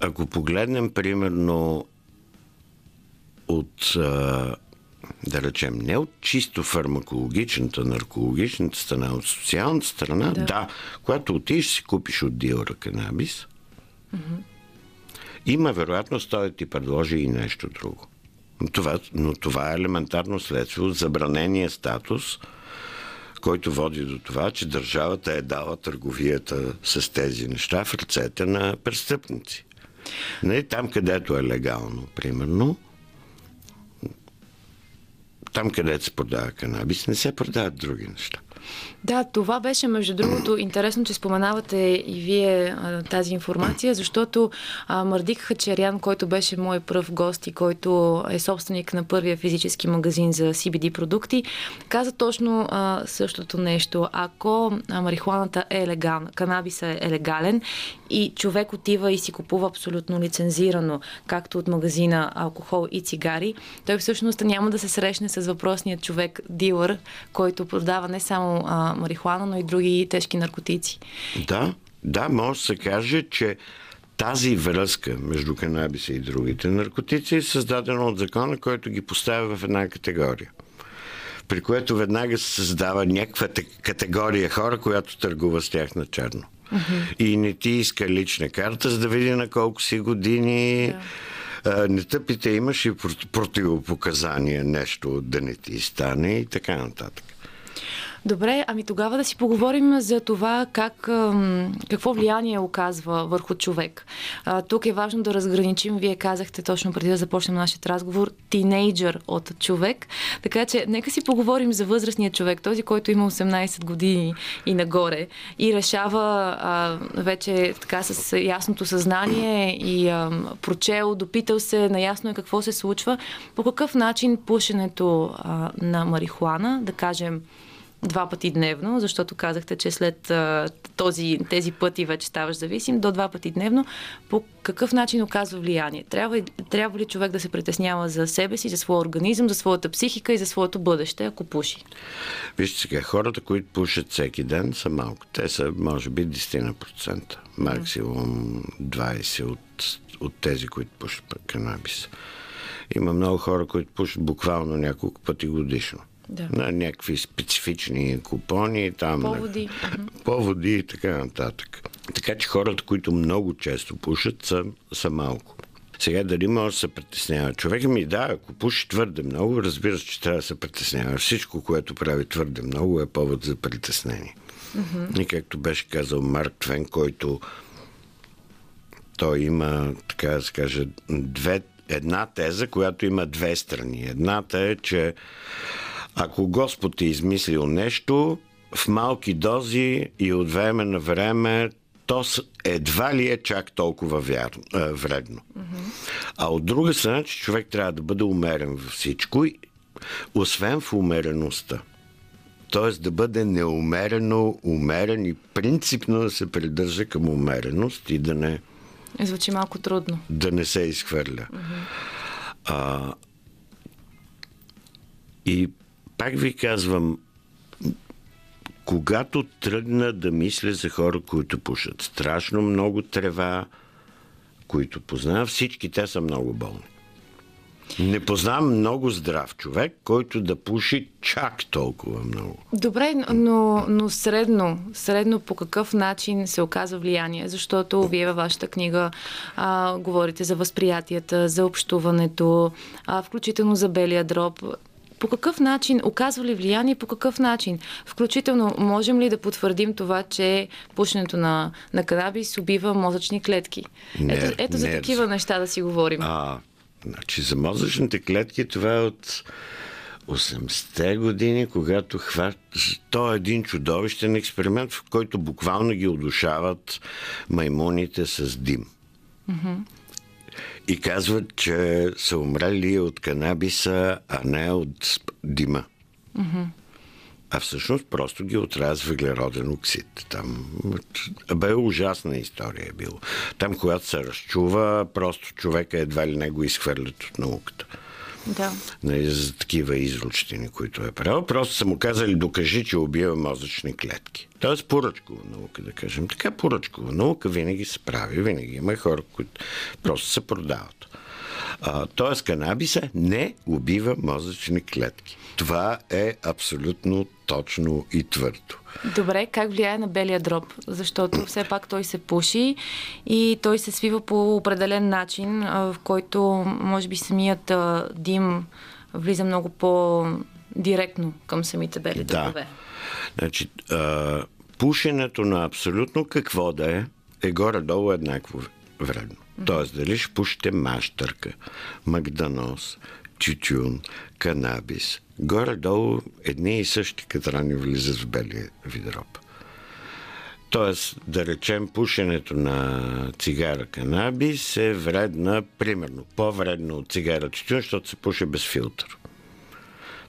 Ако погледнем, примерно, от а... да речем, не от чисто фармакологичната, наркологичната страна, от социалната страна, да, да когато отидеш си купиш от дилъра канабис, mm-hmm. има вероятност той да ти предложи и нещо друго. Но това, но това е елементарно следствие от забранения статус, който води до това, че държавата е дала търговията с тези неща в ръцете на престъпници. Не, там, където е легално, примерно, там, където се продава канабис, не се продават други неща. Да, това беше, между другото, интересно, че споменавате и вие а, тази информация, защото а, Мардик Хачарян, който беше мой пръв гост и който е собственик на първия физически магазин за Си Би Ди продукти, каза точно а, същото нещо. Ако а, марихуаната е легална, канабиса е легален и човек отива и си купува абсолютно лицензирано, както от магазина алкохол и цигари, той всъщност няма да се срещне с въпросния човек, дилър, който продава не само марихуана, но и други тежки наркотици. Да, да, може да се каже, че тази връзка между канабиса и другите наркотици е създадена от закона, който ги поставя в една категория. При което веднага се създава някаква категория хора, която търгува с тях на черно. Uh-huh. И не ти иска лична карта, за да види на колко си години... Yeah. Не тъпите, имаш и противопоказания, нещо да не ти стане и така нататък. Добре, ами тогава да си поговорим за това как, какво влияние оказва върху човек. А, тук е важно да разграничим, вие казахте точно преди да започнем нашия разговор, тинейджър от човек, така че нека си поговорим за възрастния човек, този, който има осемнайсет години и нагоре и решава а, вече така с ясното съзнание и а, прочел, допитал се, наясно е какво се случва. По какъв начин пушенето а, на марихуана, да кажем, два пъти дневно, защото казахте, че след този, тези пъти вече ставаш зависим, до два пъти дневно, по какъв начин оказва влияние? Трябва, трябва ли човек да се притеснява за себе си, за своя организъм, за своята психика и за своето бъдеще, ако пуши? Вижте сега, хората, които пушат всеки ден, са малко. Те са, може би, десет процента. Максимум двайсет процента от, от тези, които пушат канабис. Има много хора, които пушат буквално няколко пъти годишно. Да. На някакви специфични купони, там, поводи. На... поводи и така нататък. Така че хората, които много често пушат, са, са малко. Сега дали може да се притеснява човек? Ми да, ако пуши твърде много, разбира се, че трябва да се притеснява. Всичко, което прави твърде много, е повод за притеснение. Mm-hmm. И както беше казал Марк Твен, който той има, така да се каже, две... една теза, която има две страни. Едната е, че ако Господ е измислил нещо, в малки дози и от време на време, то едва ли е чак толкова вярно, е, вредно. Mm-hmm. А от друга страна, че човек трябва да бъде умерен във всичко, освен в умереността. Тоест да бъде неумерено умерен и принципно да се придържа към умереност и да не... Звучи малко трудно. Да не се изхвърля. Mm-hmm. А... И пак ви казвам, когато тръгна да мисля за хора, които пушат страшно много трева, които познавам, всички те са много болни. Не познавам много здрав човек, който да пуши чак толкова много. Добре, но, но средно, средно по какъв начин се оказва влияние? Защото вие във вашата книга а, говорите за възприятията, за общуването, а, включително за белия дроб. По какъв начин, оказва ли влияние, по какъв начин? Включително, можем ли да потвърдим това, че пушенето на, на канабис убива мозъчни клетки? Не, ето ето не, за такива не. неща да си говорим. А, значи за мозъчните клетки това е от осемдесетте години, когато хваща... То е един чудовищен експеримент, в който буквално ги удушават маймуните с дим. Mm-hmm. И казват, че са умрели от канабиса, а не от дима. Mm-hmm. А всъщност просто ги отрязва въглероден оксид. Там бе ужасна история е било. Там, когато се разчува, просто човека едва ли не го изхвърлят от науката. Да. За такива изручтини, които е правил. Просто са му казали, докажи, че убива мозъчни клетки. Тоест поръчкова наука, да кажем. Така поръчкова наука винаги се прави. Винаги има хора, които просто се продават. А, тоест канабиса не убива мозъчни клетки. Това е абсолютно точно и твърдо. Добре, как влияе на белия дроб? Защото все пак той се пуши и той се свива по определен начин, в който може би самият дим влиза много по-директно към самите бели дробове. Да. Значи, а, пушенето на абсолютно какво да е, е горе-долу еднакво вредно. Тоест, дали ще пушите мащърка, магданоз, тютюн, канабис, горе-долу едни и същи катрани влизат в белия ви дроб. Тоест, да речем, пушенето на цигара канабис е вредна, примерно, по-вредно от цигара тютюн, защото се пуше без филтър.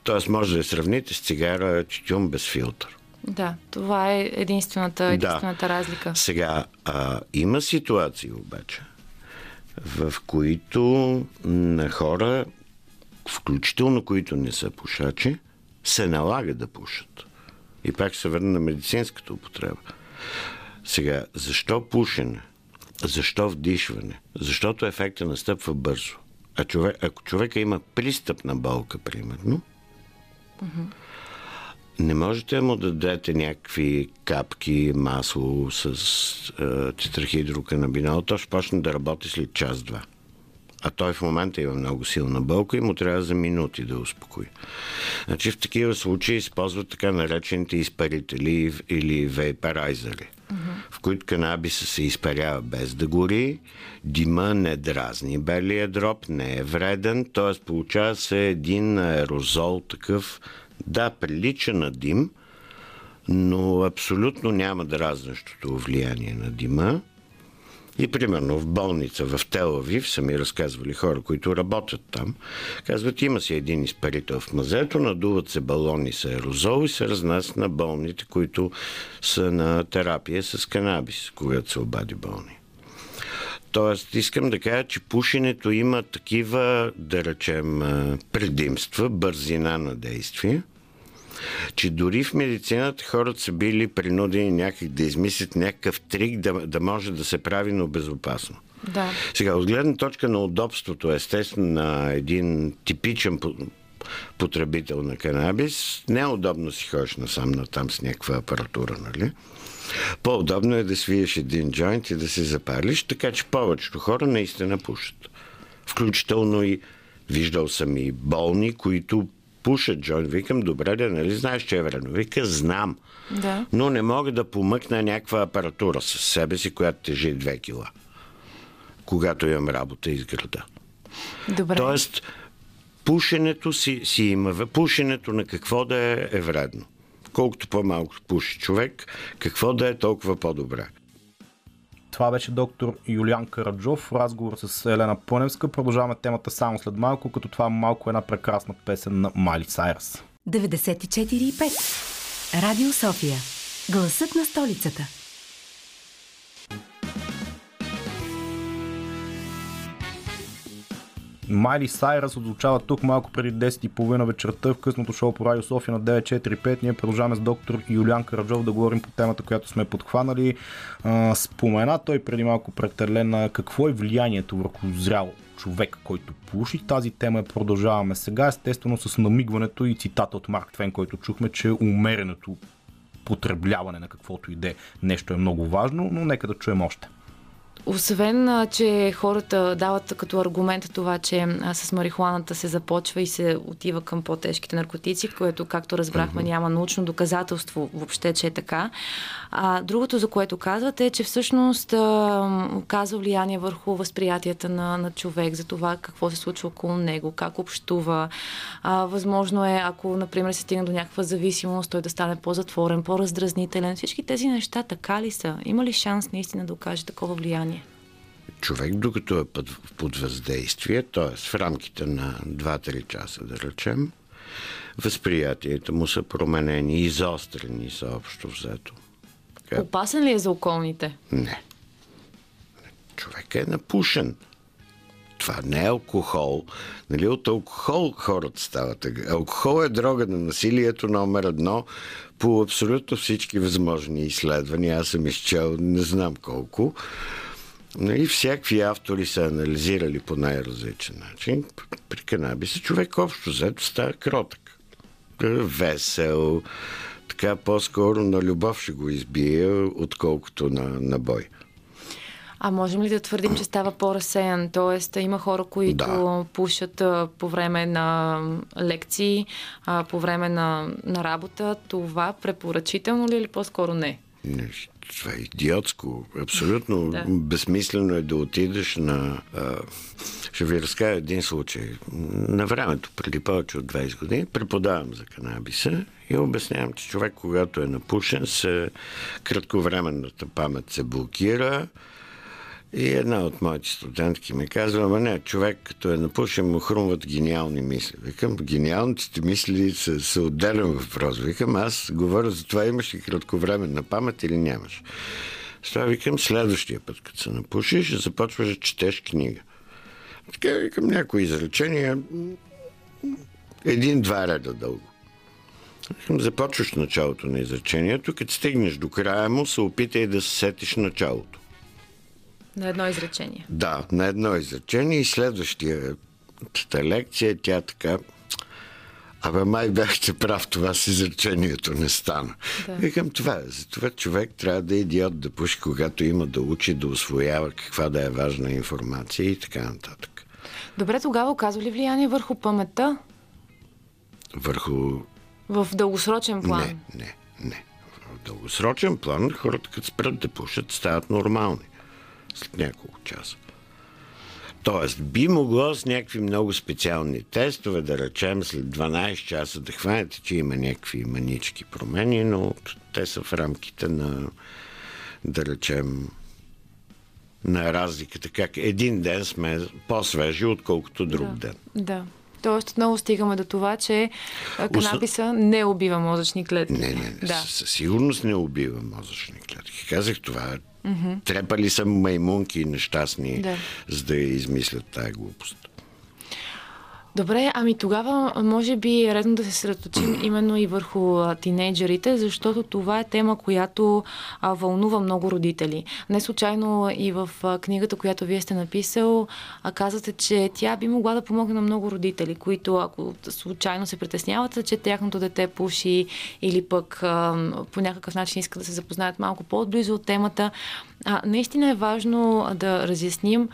Тоест, може да я сравните с цигара тютюн без филтър. Да, това е единствената, единствената да. разлика. Сега, а, има ситуации обаче, в които на хора, включително които не са пушачи, се налага да пушат. И пак се върна на медицинската употреба. Сега, защо пушене? Защо вдишване? Защото ефектът настъпва бързо. А човек, ако човека има пристъп на болка, примерно, mm-hmm. не можете му да дадете някакви капки, масло с е, тетрахидроканабинол. То ще почне да работи след час-два. А той в момента има много силна болка и му трябва за минути да успокои. Значи в такива случаи използват така наречените изпарители или вейпарайзери, mm-hmm. в които канабиса се изпарява без да гори, дима не дразни белия дроб, не е вреден, т.е. получава се един аерозол такъв, да, прилича на дим, но абсолютно няма дразнещото влияние на дима. И примерно в болница в Тел-Авив са ми разказвали хора, които работят там. Казват, има си един изпарител в мазето, надуват се балони с аерозол и се разнасят на болните, които са на терапия с канабис, когато се обади болни. Тоест, искам да кажа, че пушенето има такива, да речем, предимства, бързина на действие, че дори в медицината хората са били принудени някак да измислят някакъв трик, да, да може да се прави, но безопасно. Да. Сега, от гледна точка на удобството, естествено, на един типичен потребител на канабис, не е удобно си ходиш насам натам с някаква апаратура, нали? По-удобно е да свиеш един джойнт и да се запалиш, така че повечето хора наистина пушат. Включително и виждал съм и болни, които пушат джойнт. Викам, добре, да, нали знаеш, че е вредно? Вика, знам. Да. Но не мога да помъкна някаква апаратура със себе си, която тежи две кила. Когато имам работа из града. Добре. Тоест, пушенето си, си има. Пушенето на какво да е, е вредно. Колкото по-малко пуши човек, какво да е, толкова по-добре. Това беше доктор Юлиан Караджов. Разговор с Елена Пъневска. Продължаваме темата само след малко, като това малко е една прекрасна песен на Майли Сайръс. деветдесет и четири и пет. Радио София. Гласът на столицата. Майли Сайръс отзвучава тук малко преди десет и половина вечерта в късното шоу по Радио София на девет четири пет. Ние продължаваме с доктор Юлиан Караджов да говорим по темата, която сме подхванали. Спомена той преди малко пред Елена какво е влиянието върху зрял човек, който пуши. Тази тема продължаваме сега, естествено с намигването и цитата от Марк Твен, който чухме, че умереното потребляване на каквото иде нещо е много важно, но нека да чуем още. Освен, че хората дават като аргумент това, че с марихуаната се започва и се отива към по-тежките наркотици, което, както разбрахме, няма научно доказателство въобще, че е така. А другото, за което казвате, е, че всъщност оказва влияние върху възприятията на, на човек, за това какво се случва около него, как общува. А, възможно е, ако, например, се стигне до някаква зависимост, той да стане по-затворен, по-раздразнителен. Всички тези неща така ли са? Има ли шанс наистина да окаже такова влияние? Човек, докато е под, под въздействие, т.е. в рамките на два-три часа, да речем, възприятията му са променени, изострени са общо взето. Опасен ли е за околните? Не. Човек е напушен. Това не е алкохол. Нали, от алкохол хората стават. Алкохол е дрога на насилието номер едно по абсолютно всички възможни изследвания. Аз съм изчел не знам колко. Нали, всякакви автори са анализирали по най-различен начин. При канабиса човек общо взето става кротък. Весел. Така по-скоро на любов ще го избие, отколкото на, на бой. А можем ли да твърдим, че става по-разсеян? Тоест, има хора, които да. пушат по време на лекции, по време на, на работа. Това препоръчително ли или по-скоро не? Не, това е идиотско. Абсолютно да. безсмислено е да отидеш на... А, ще ви разкажа един случай. На времето, преди повече от двайсет години, преподавам за канабиса и обяснявам, че човек, когато е напушен, се, кратковременната памет се блокира. И една от моите студентки ми казва: ама не, човек като е напушен, му хрумват гениални мисли. Викам, гениалните мисли са, са отделен въпрос. Викам, аз говоря за това, имаш ли кратковременна памет или нямаш. С това викам, следващия път, като се напушиш, започваш да четеш книга. Така викам, някои изречения, един-два реда дълго. Викам, започваш началото на изречението, като стигнеш до края му, се опитай да се сетиш началото. На едно изречение. Да, на едно изречение. И следващата лекция тя така: абе, май бяхте прав, това с изречението не стана. Да. Викам, това е. Затова човек трябва да е идиот да пуши, когато има да учи, да усвоява каква да е важна информация и така нататък. Добре, тогава оказва ли влияние върху паметта? Върху... В дългосрочен план? Не, не, не. В дългосрочен план хората, като спрят да пушат, стават нормални. След няколко часа. Тоест, би могло с някакви много специални тестове, да речем след дванайсет часа да хванете, че има някакви манички промени, но те са в рамките на, да речем, на разликата. Как един ден сме по-свежи, отколкото друг да, ден. Да. Тоест, отново стигаме до това, че канабиса Осна... не убива мозъчни клетки. Не, не, не. Да. Със сигурност не убива мозъчни клетки. Казах това. Mm-hmm. Трепали са маймунки и нещастни, да. за да измислят тая глупост. Добре, ами тогава може би е редно да се съсредоточим именно и върху тинейджерите, защото това е тема, която а, вълнува много родители. Не случайно и в а, книгата, която вие сте написал, а, казвате, че тя би могла да помогне на много родители, които ако случайно се притесняват, че тяхното дете пуши или пък а, по някакъв начин иска да се запознаят малко по-отблизо от темата. А, наистина е важно да разясним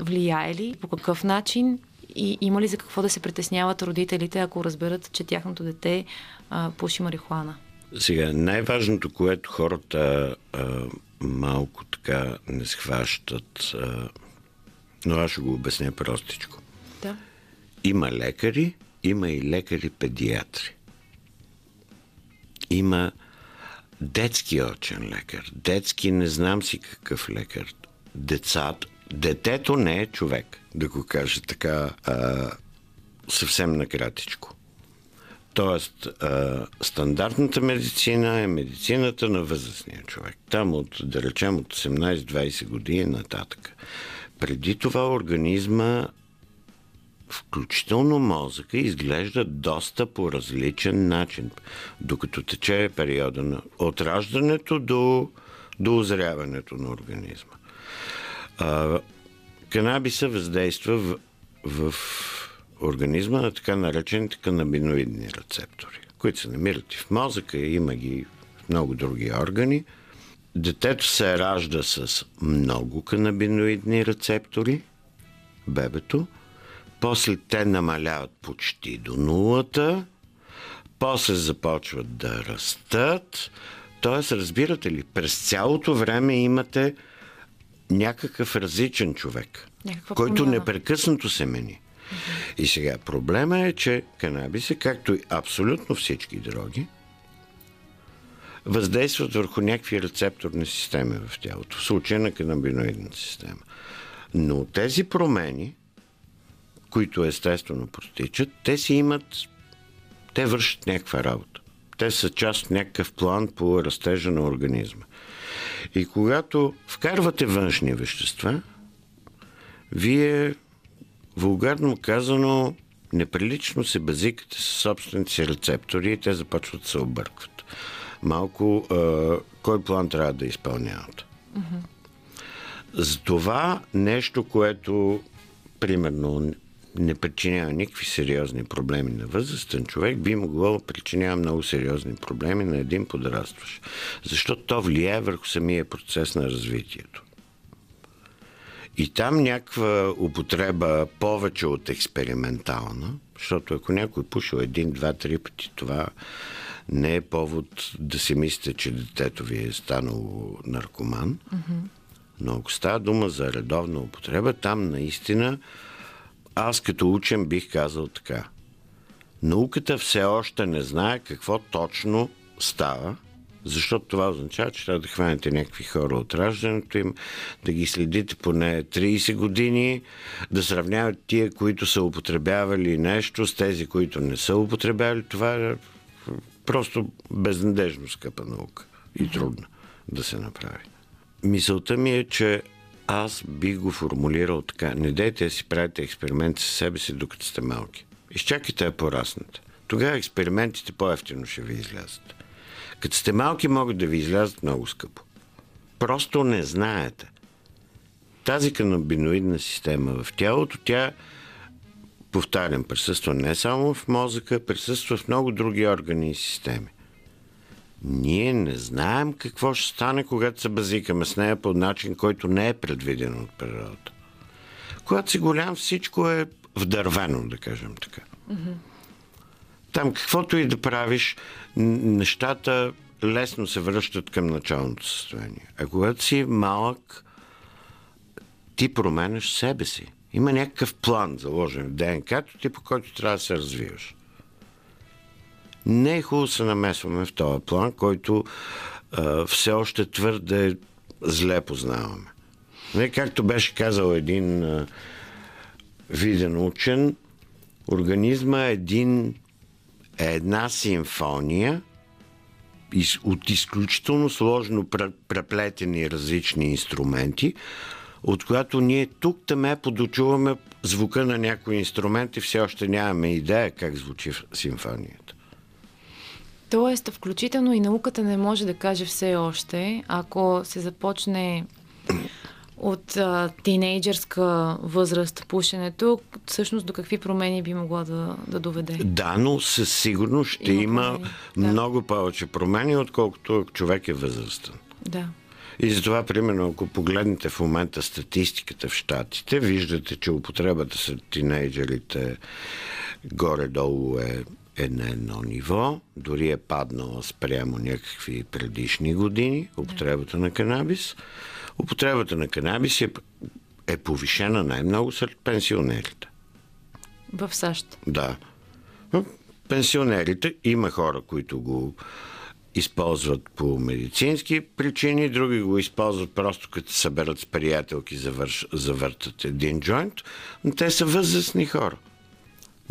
влияе ли, по какъв начин и има ли за какво да се притесняват родителите, ако разберат, че тяхното дете а, пуши марихуана? Сега, най-важното, което хората а, малко така не схващат, а, но аз ще го обясня простичко. Да. Има лекари, има и лекари-педиатри. Има детски очен лекар, детски не знам си какъв лекар. Децата, детето не е човек, да го кажа така а, съвсем накратичко. Тоест, а, стандартната медицина е медицината на възрастния човек. Там от, да речем, от осемнайсет-двайсет години нататък. Преди това организма, включително мозъка, изглежда доста по различен начин, докато тече периода на отраждането до, до озряването на организма. А, канабиса въздейства в, в организма на така наречените канабиноидни рецептори, които се намират и в мозъка, и има ги в много други органи. Детето се ражда с много канабиноидни рецептори, бебето. После те намаляват почти до нулата. После започват да растат. Тоест, разбирате ли, през цялото време имате някакъв различен човек, някаква който промяна. Непрекъснато се мени. Uh-huh. И сега проблема е, че канабиса, както и абсолютно всички дроги, въздействат върху някакви рецепторни системи в тялото, в случая на канабиноидната система. Но тези промени, които естествено протичат, те си имат, те вършат някаква работа. Те са част от някакъв план по растежа на организма. И когато вкарвате външни вещества, вие, вулгарно казано, неприлично се базикате с собствените си рецептори и те започват да се объркват. Малко а, кой план трябва да изпълняват. Mm-hmm. С това нещо, което примерно не причинява никакви сериозни проблеми на възрастен човек, би могло да причинява много сериозни проблеми на един подрастващ. Защото то влияе върху самия процес на развитието. И там някаква употреба повече от експериментална, защото ако някой пушил един, два, три пъти, това не е повод да си мислите, че детето ви е станало наркоман. Mm-hmm. Но ако става дума за редовна употреба, там наистина аз като учен бих казал така. Науката все още не знае какво точно става, защото това означава, че трябва да хванете някакви хора от раждането им, да ги следите поне трийсет години, да сравняват тия, които са употребявали нещо с тези, които не са употребявали. Това е просто безнадежно скъпа наука и трудно да се направи. Мисълта ми е, че аз би го формулирал така. Не дейте да си правите експерименти със себе си, докато сте малки. Изчакайте да пораснете. Тогава експериментите по-евтино ще ви излязат. Като сте малки, могат да ви излязат много скъпо. Просто не знаете. Тази канабиноидна система в тялото, тя, повтарям, присъства не само в мозъка, присъства в много други органи и системи. Ние не знаем какво ще стане, когато се базикаме с нея по начин, който не е предвиден от природата. Когато си голям, всичко е вдървено, да кажем така. Mm-hmm. Там каквото и да правиш, нещата лесно се връщат към началното състояние. А когато си малък, ти променяш себе си. Има някакъв план заложен в ДНК-то ти, по който трябва да се развиваш. Не е хубаво се намесваме в този план, който а, все още твърде зле познаваме. Не, както беше казал един а, виден учен, организма е един е една симфония из, от изключително сложно преплетени различни инструменти, от която ние тук таме подочуваме звука на някои инструмент и все още нямаме идея как звучи симфонията. Тоест, включително и науката не може да каже все още, ако се започне от а, тинейджерска възраст пушенето, всъщност до какви промени би могло да, да доведе. Да, но със сигурност ще има, има много да. повече промени, отколкото човек е възрастен. Да. И затова, примерно, ако погледнете в момента статистиката в щатите, виждате, че употребата с тинейджерите горе-долу е е на едно ниво, дори е паднала спрямо някакви предишни години, употребата на канабис. Употребата на канабис е, е повишена най-много сред пенсионерите. В САЩ? Да. Пенсионерите, има хора, които го използват по медицински причини, други го използват просто като съберат с приятелки, завърш, завъртат един джойнт, но те са възрастни хора.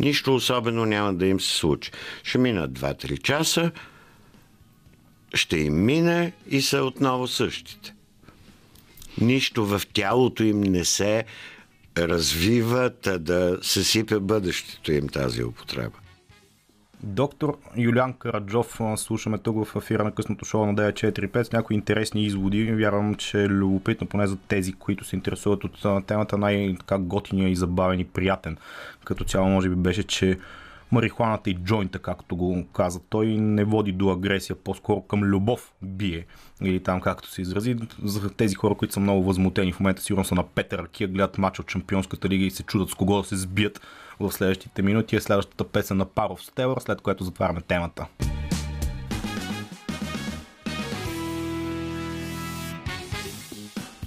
Нищо особено няма да им се случи. Ще минат два-три часа, ще им мине и са отново същите. Нищо в тялото им не се развива, та да се сипе бъдещето им тази употреба. Доктор Юлиан Караджов слушаме тук в ефира на късното шоу на девет четири пет с някои интересни изводи. Вярвам, че е любопитно, поне за тези, които се интересуват от темата, най-така готиния и забавен и приятен. Като цяло може би беше, че марихуаната и джойнта, както го каза той, не води до агресия, по-скоро към любов бие. Или там както се изрази. За тези хора, които са много възмутени в момента, сигурно са на петъркия, гледат матч от Шампионската лига и се чудат с кого да се сбият в следващите минути. Е следващата песен на Паров Стелър, след което затваряме темата.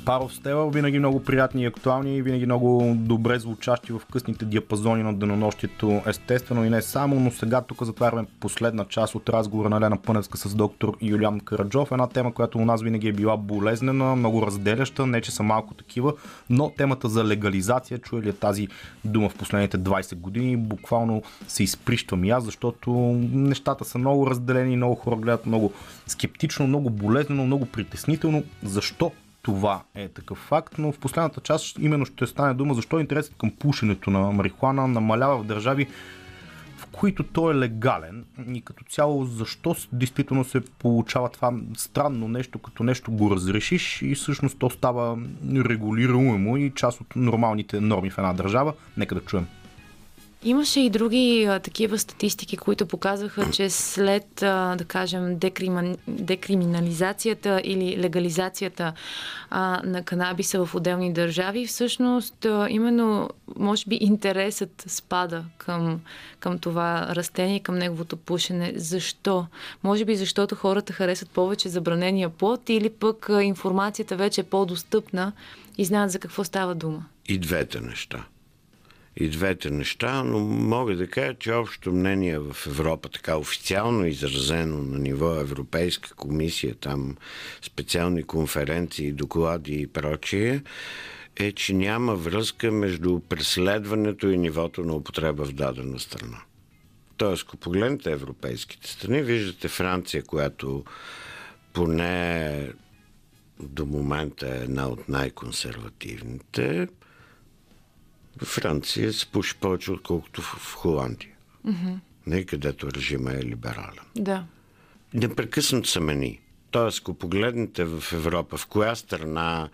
Паров Стелър, винаги много приятни и актуални и винаги много добре звучащи в късните диапазони на денонощието, естествено и не само, но сега тук затваряме последна част от разговора на Елена Пъневска с доктор Юлиан Караджов. Една тема, която у нас винаги е била болезнена, много разделяща, не че са малко такива, но темата за легализация, чуели е тази дума в последните двайсет години, буквално се изприщвам и аз, защото нещата са много разделени, много хора гледат много скептично, много болезнено, много притеснително. Защо? Това е такъв факт, но в последната част именно ще стане дума защо интересът към пушенето на марихуана намалява в държави, които той е легален и като цяло защо действително се получава това странно нещо, като нещо го разрешиш и всъщност то става регулируемо и част от нормалните норми в една държава. Нека да чуем. Имаше и други а, такива статистики, които показваха, че след, а, да кажем, декрима, декриминализацията или легализацията а, на канабиса в отделни държави, всъщност а, именно, може би, интересът спада към, към това растение, към неговото пушене. Защо? Може би защото хората харесват повече забранения плод или пък а, информацията вече е по-достъпна и знаят за какво става дума. И двете неща. И двете неща, но мога да кажа, че общото мнение в Европа, така официално изразено на ниво Европейска комисия, там специални конференции, доклади и прочие, е, че няма връзка между преследването и нивото на употреба в дадена страна. Тоест, ако погледнете европейските страни, виждате Франция, която поне до момента е една от най-консервативните. Франция се пуши повече, отколкото в Холандия. Mm-hmm. Не, където режима е либерален. Да. Непрекъснато се мени. Тоест, ако погледнете в Европа, в коя страна,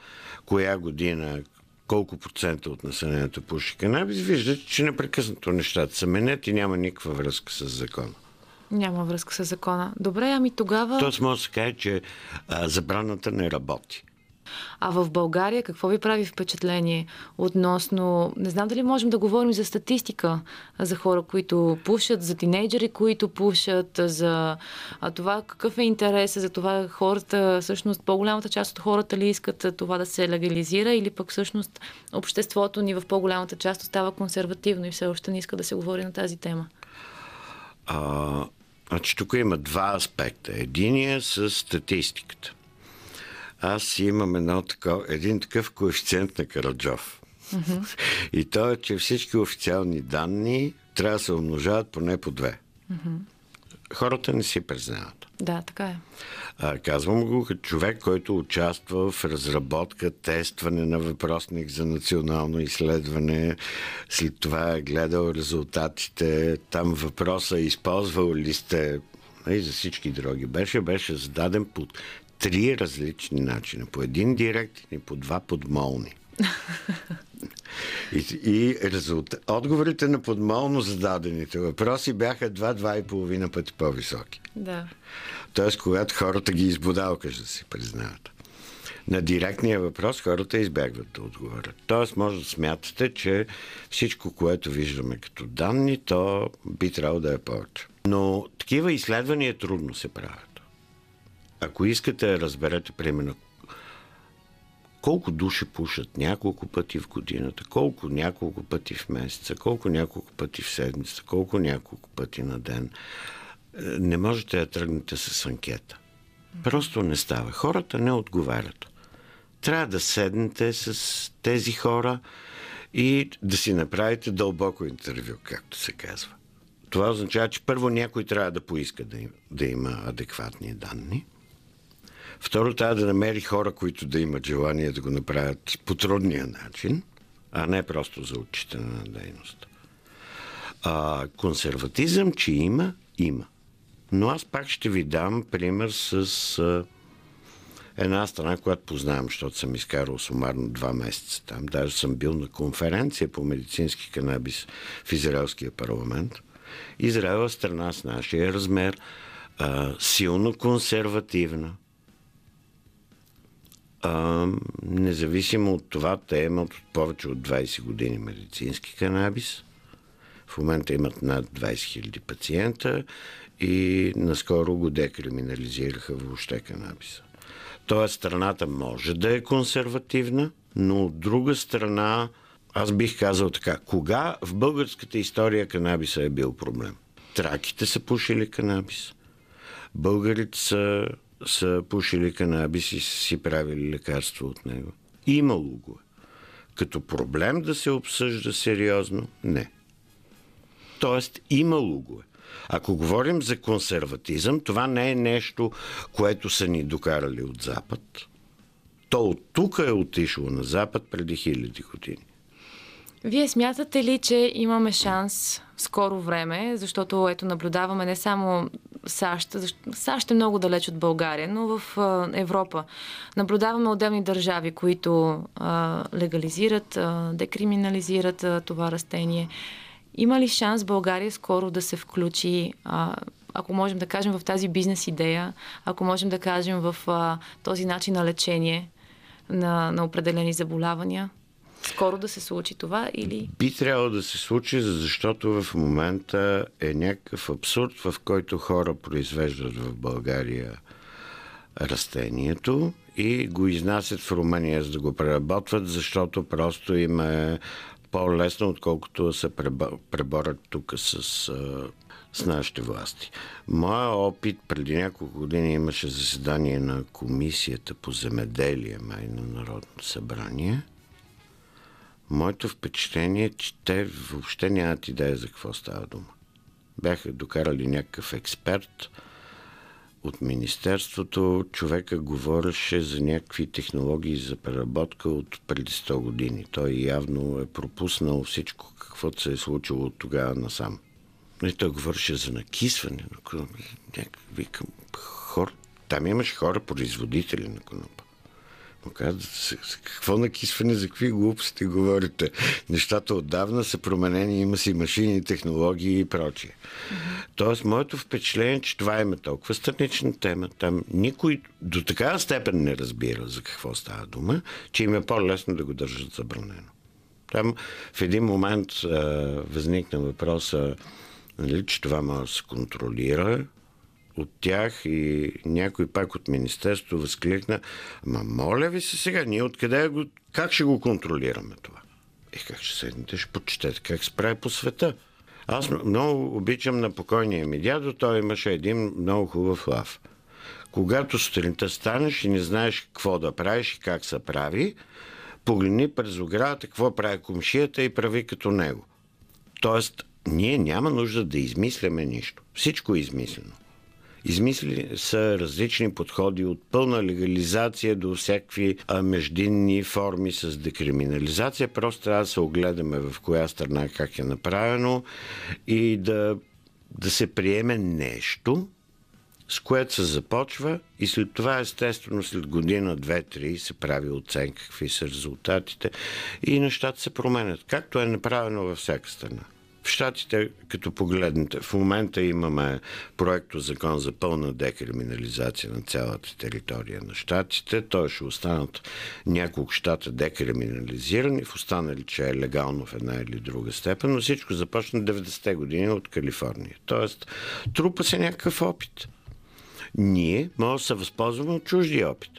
коя година, колко процента от населението пуши канабис, виждате, че непрекъснато нещата се менят и няма никаква връзка с закона. Няма връзка с закона. Добре, ами тогава... Тоест, може да се каже, че а, забраната не работи. А в България какво ви прави впечатление относно... Не знам дали можем да говорим за статистика, за хора, които пушат, за тинейджери, които пушат, за това какъв е интересът, за това хората, всъщност по-голямата част от хората ли искат това да се легализира или пък всъщност обществото ни в по-голямата част остава консервативно и все още не иска да се говори на тази тема. А, значи тук има два аспекта. Единият с статистиката. Аз имам едно такъв, един такъв коефициент на Караджов. Mm-hmm. И то е, че всички официални данни трябва да се умножават поне по две. Mm-hmm. Хората не си признават. Да, така е. А, казвам го като човек, който участва в разработка, тестване на въпросник за национално изследване. След това е гледал резултатите. Там въпроса използвал ли сте и за всички други. Беше, беше зададен под три различни начина. По един директен и по два подмолни. и и резултат... Отговорите на подмолно зададените въпроси бяха два-два и половина пъти по-високи. Да. Тоест, когато хората ги избудалкаш да си признават. На директния въпрос хората избягват да отговорят. Тоест, може да смятате, че всичко, което виждаме като данни, то би трябвало да е повече. Но такива изследвания трудно се правят. Ако искате да разберете, примерно, колко души пушат няколко пъти в годината, колко няколко пъти в месеца, колко няколко пъти в седмица, колко няколко пъти на ден, не можете да тръгнете с анкета. Просто не става. Хората не отговарят. Трябва да седнете с тези хора и да си направите дълбоко интервю, както се казва. Това означава, че първо някой трябва да поиска да, им, да има адекватни данни. Второ, трябва да намери хора, които да имат желание да го направят по трудния начин, а не просто за отчитане на дейност. А, консерватизъм, че има, има. Но аз пак ще ви дам пример с а, една страна, която познавам, защото съм изкарал сумарно два месеца там. Даже съм бил на конференция по медицински канабис в израелския парламент. Израел е страна с нашия размер, а, силно консервативна. А, независимо от това, те имат повече от двайсет години медицински канабис. В момента имат над двайсет хиляди пациента и наскоро го декриминализираха въобще канабиса. Тоест, страната може да е консервативна, но от друга страна, аз бих казал така. Кога в българската история канабиса е бил проблем? Траките са пушили канабис. Българите са, са пушили канабис и си правили лекарство от него. Имало го е. Като проблем да се обсъжда сериозно? Не. Тоест, имало го е. Ако говорим за консерватизъм, това не е нещо, което са ни докарали от Запад. То от тук е отишло на Запад преди хиляди години. Вие смятате ли, че имаме шанс в скоро време, защото ето наблюдаваме не само САЩ, защото САЩ е много далеч от България, но в Европа наблюдаваме отделни държави, които а, легализират, а, декриминализират а, това растение. Има ли шанс България скоро да се включи, а, ако можем да кажем, в тази бизнес идея, ако можем да кажем в а, този начин на лечение на, на определени заболявания? Скоро да се случи това или... Би трябвало да се случи, защото в момента е някакъв абсурд, в който хора произвеждат в България растението и го изнасят в Румъния, за да го преработват, защото просто им е по-лесно, отколкото се преборят тук с... с нашите власти. Моя опит, преди няколко години имаше заседание на Комисията по земеделие, май на Народното събрание. Моето впечатление е, че те въобще нямат идея за какво става дума. Бяха докарали някакъв експерт от министерството. Човека говореше за някакви технологии за преработка от преди сто години. Той явно е пропуснал всичко, каквото се е случило от тогава насам. И той говореше за накисване. Викам, хор... Там имаше хора производители на конопа. За какво накисване, за какви глупости говорите? Нещата отдавна са променени, има си машини, технологии и прочие. Mm-hmm. Тоест, моето впечатление е, че това има толкова странична тема. Там никой до такава степен не разбира за какво става дума, че им е по-лесно да го държат забранено. Там в един момент а, възникна въпроса, нали, че това може да се контролира от тях и някой пак от министерството възкликна: ама моля ви се сега, ние откъде го... Как ще го контролираме това? Е, как ще седнете, ще почетете как се прави по света. Аз много обичам на покойния ми дядо, той имаше един много хубав лав. Когато сутринта станеш и не знаеш какво да правиш и как се прави, погледни през оградата какво прави комшията и прави като него. Тоест, ние няма нужда да измисляме нищо. Всичко е измислено. Измислили са различни подходи от пълна легализация до всякакви междинни форми с декриминализация. Просто трябва да се огледаме в коя страна как е направено и да, да се приеме нещо, с което се започва и след това, естествено, след година, две, три се прави оценка какви са резултатите и нещата се променят, както е направено във всяка страна. В щатите, като погледнете, в момента имаме проекто закон за пълна декриминализация на цялата територия на щатите. Той ще останат няколко щата декриминализирани, в останалите е легално в една или друга степен, но всичко започна деветдесетте години от Калифорния. Тоест, трупа се някакъв опит. Ние може да се възползваме от чуждия опит.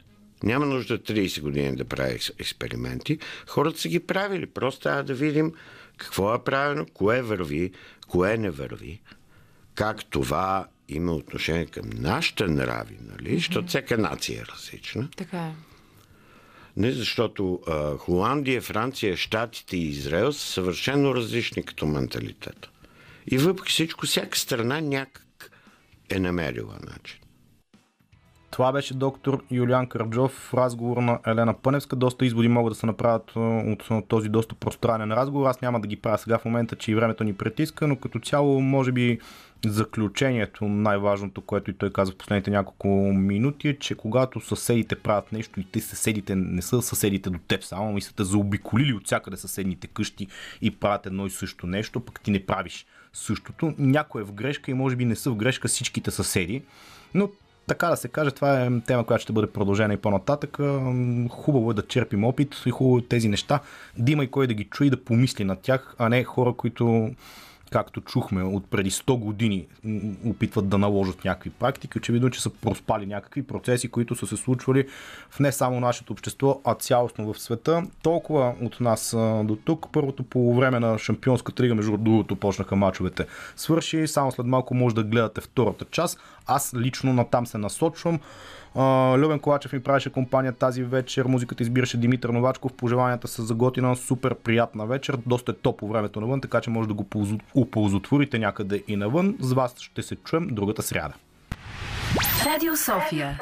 Няма нужда трийсет години да прави експерименти. Хората са ги правили. Просто трябва да видим какво е правено, кое върви, кое не върви, как това има отношение към нашите нрави, нали? Защото всяка нация е различна. Така е. Не, защото а, Холандия, Франция, Щатите и Израел са съвършено различни като менталитет. И въпреки всичко, всяка страна някак е намерила начин. Това беше доктор Юлиан Караджов в разговор на Елена Пъневска. Доста изводи могат да се направят от този доста пространен разговор. Аз няма да ги правя сега в момента, че и времето ни притиска, но като цяло, може би заключението, най-важното, което и той каза в последните няколко минути, е, че когато съседите правят нещо и те съседите не са съседите до теб само, ми са те заобиколили от всякъде съседните къщи и правят едно и също нещо, пък ти не правиш същото. Някой е в грешка и може би не са в грешка всичките съседи, но така да се каже, това е тема, която ще бъде продължена и по-нататък. Хубаво е да черпим опит и хубаво е тези неща да има и кой да ги чуе и да помисли на тях, а не хора, които, както чухме, от преди сто години опитват да наложат някакви практики. Очевидно, че са проспали някакви процеси, които са се случвали в не само нашето общество, а цялостно в света. Толкова от нас до тук. Първото полувреме на Шампионската лига, между другото, почнаха мачовете. Свърши, само след малко може да гледате втората част. Аз лично натам се насочвам. Любен Ковачев ми правеше компания тази вечер, музиката избираше Димитър Новачков, пожеланията са за готина, супер приятна вечер, доста е топло времето навън, така че може да го оползотворите някъде и навън. С вас ще се чуем другата сряда. Радио София.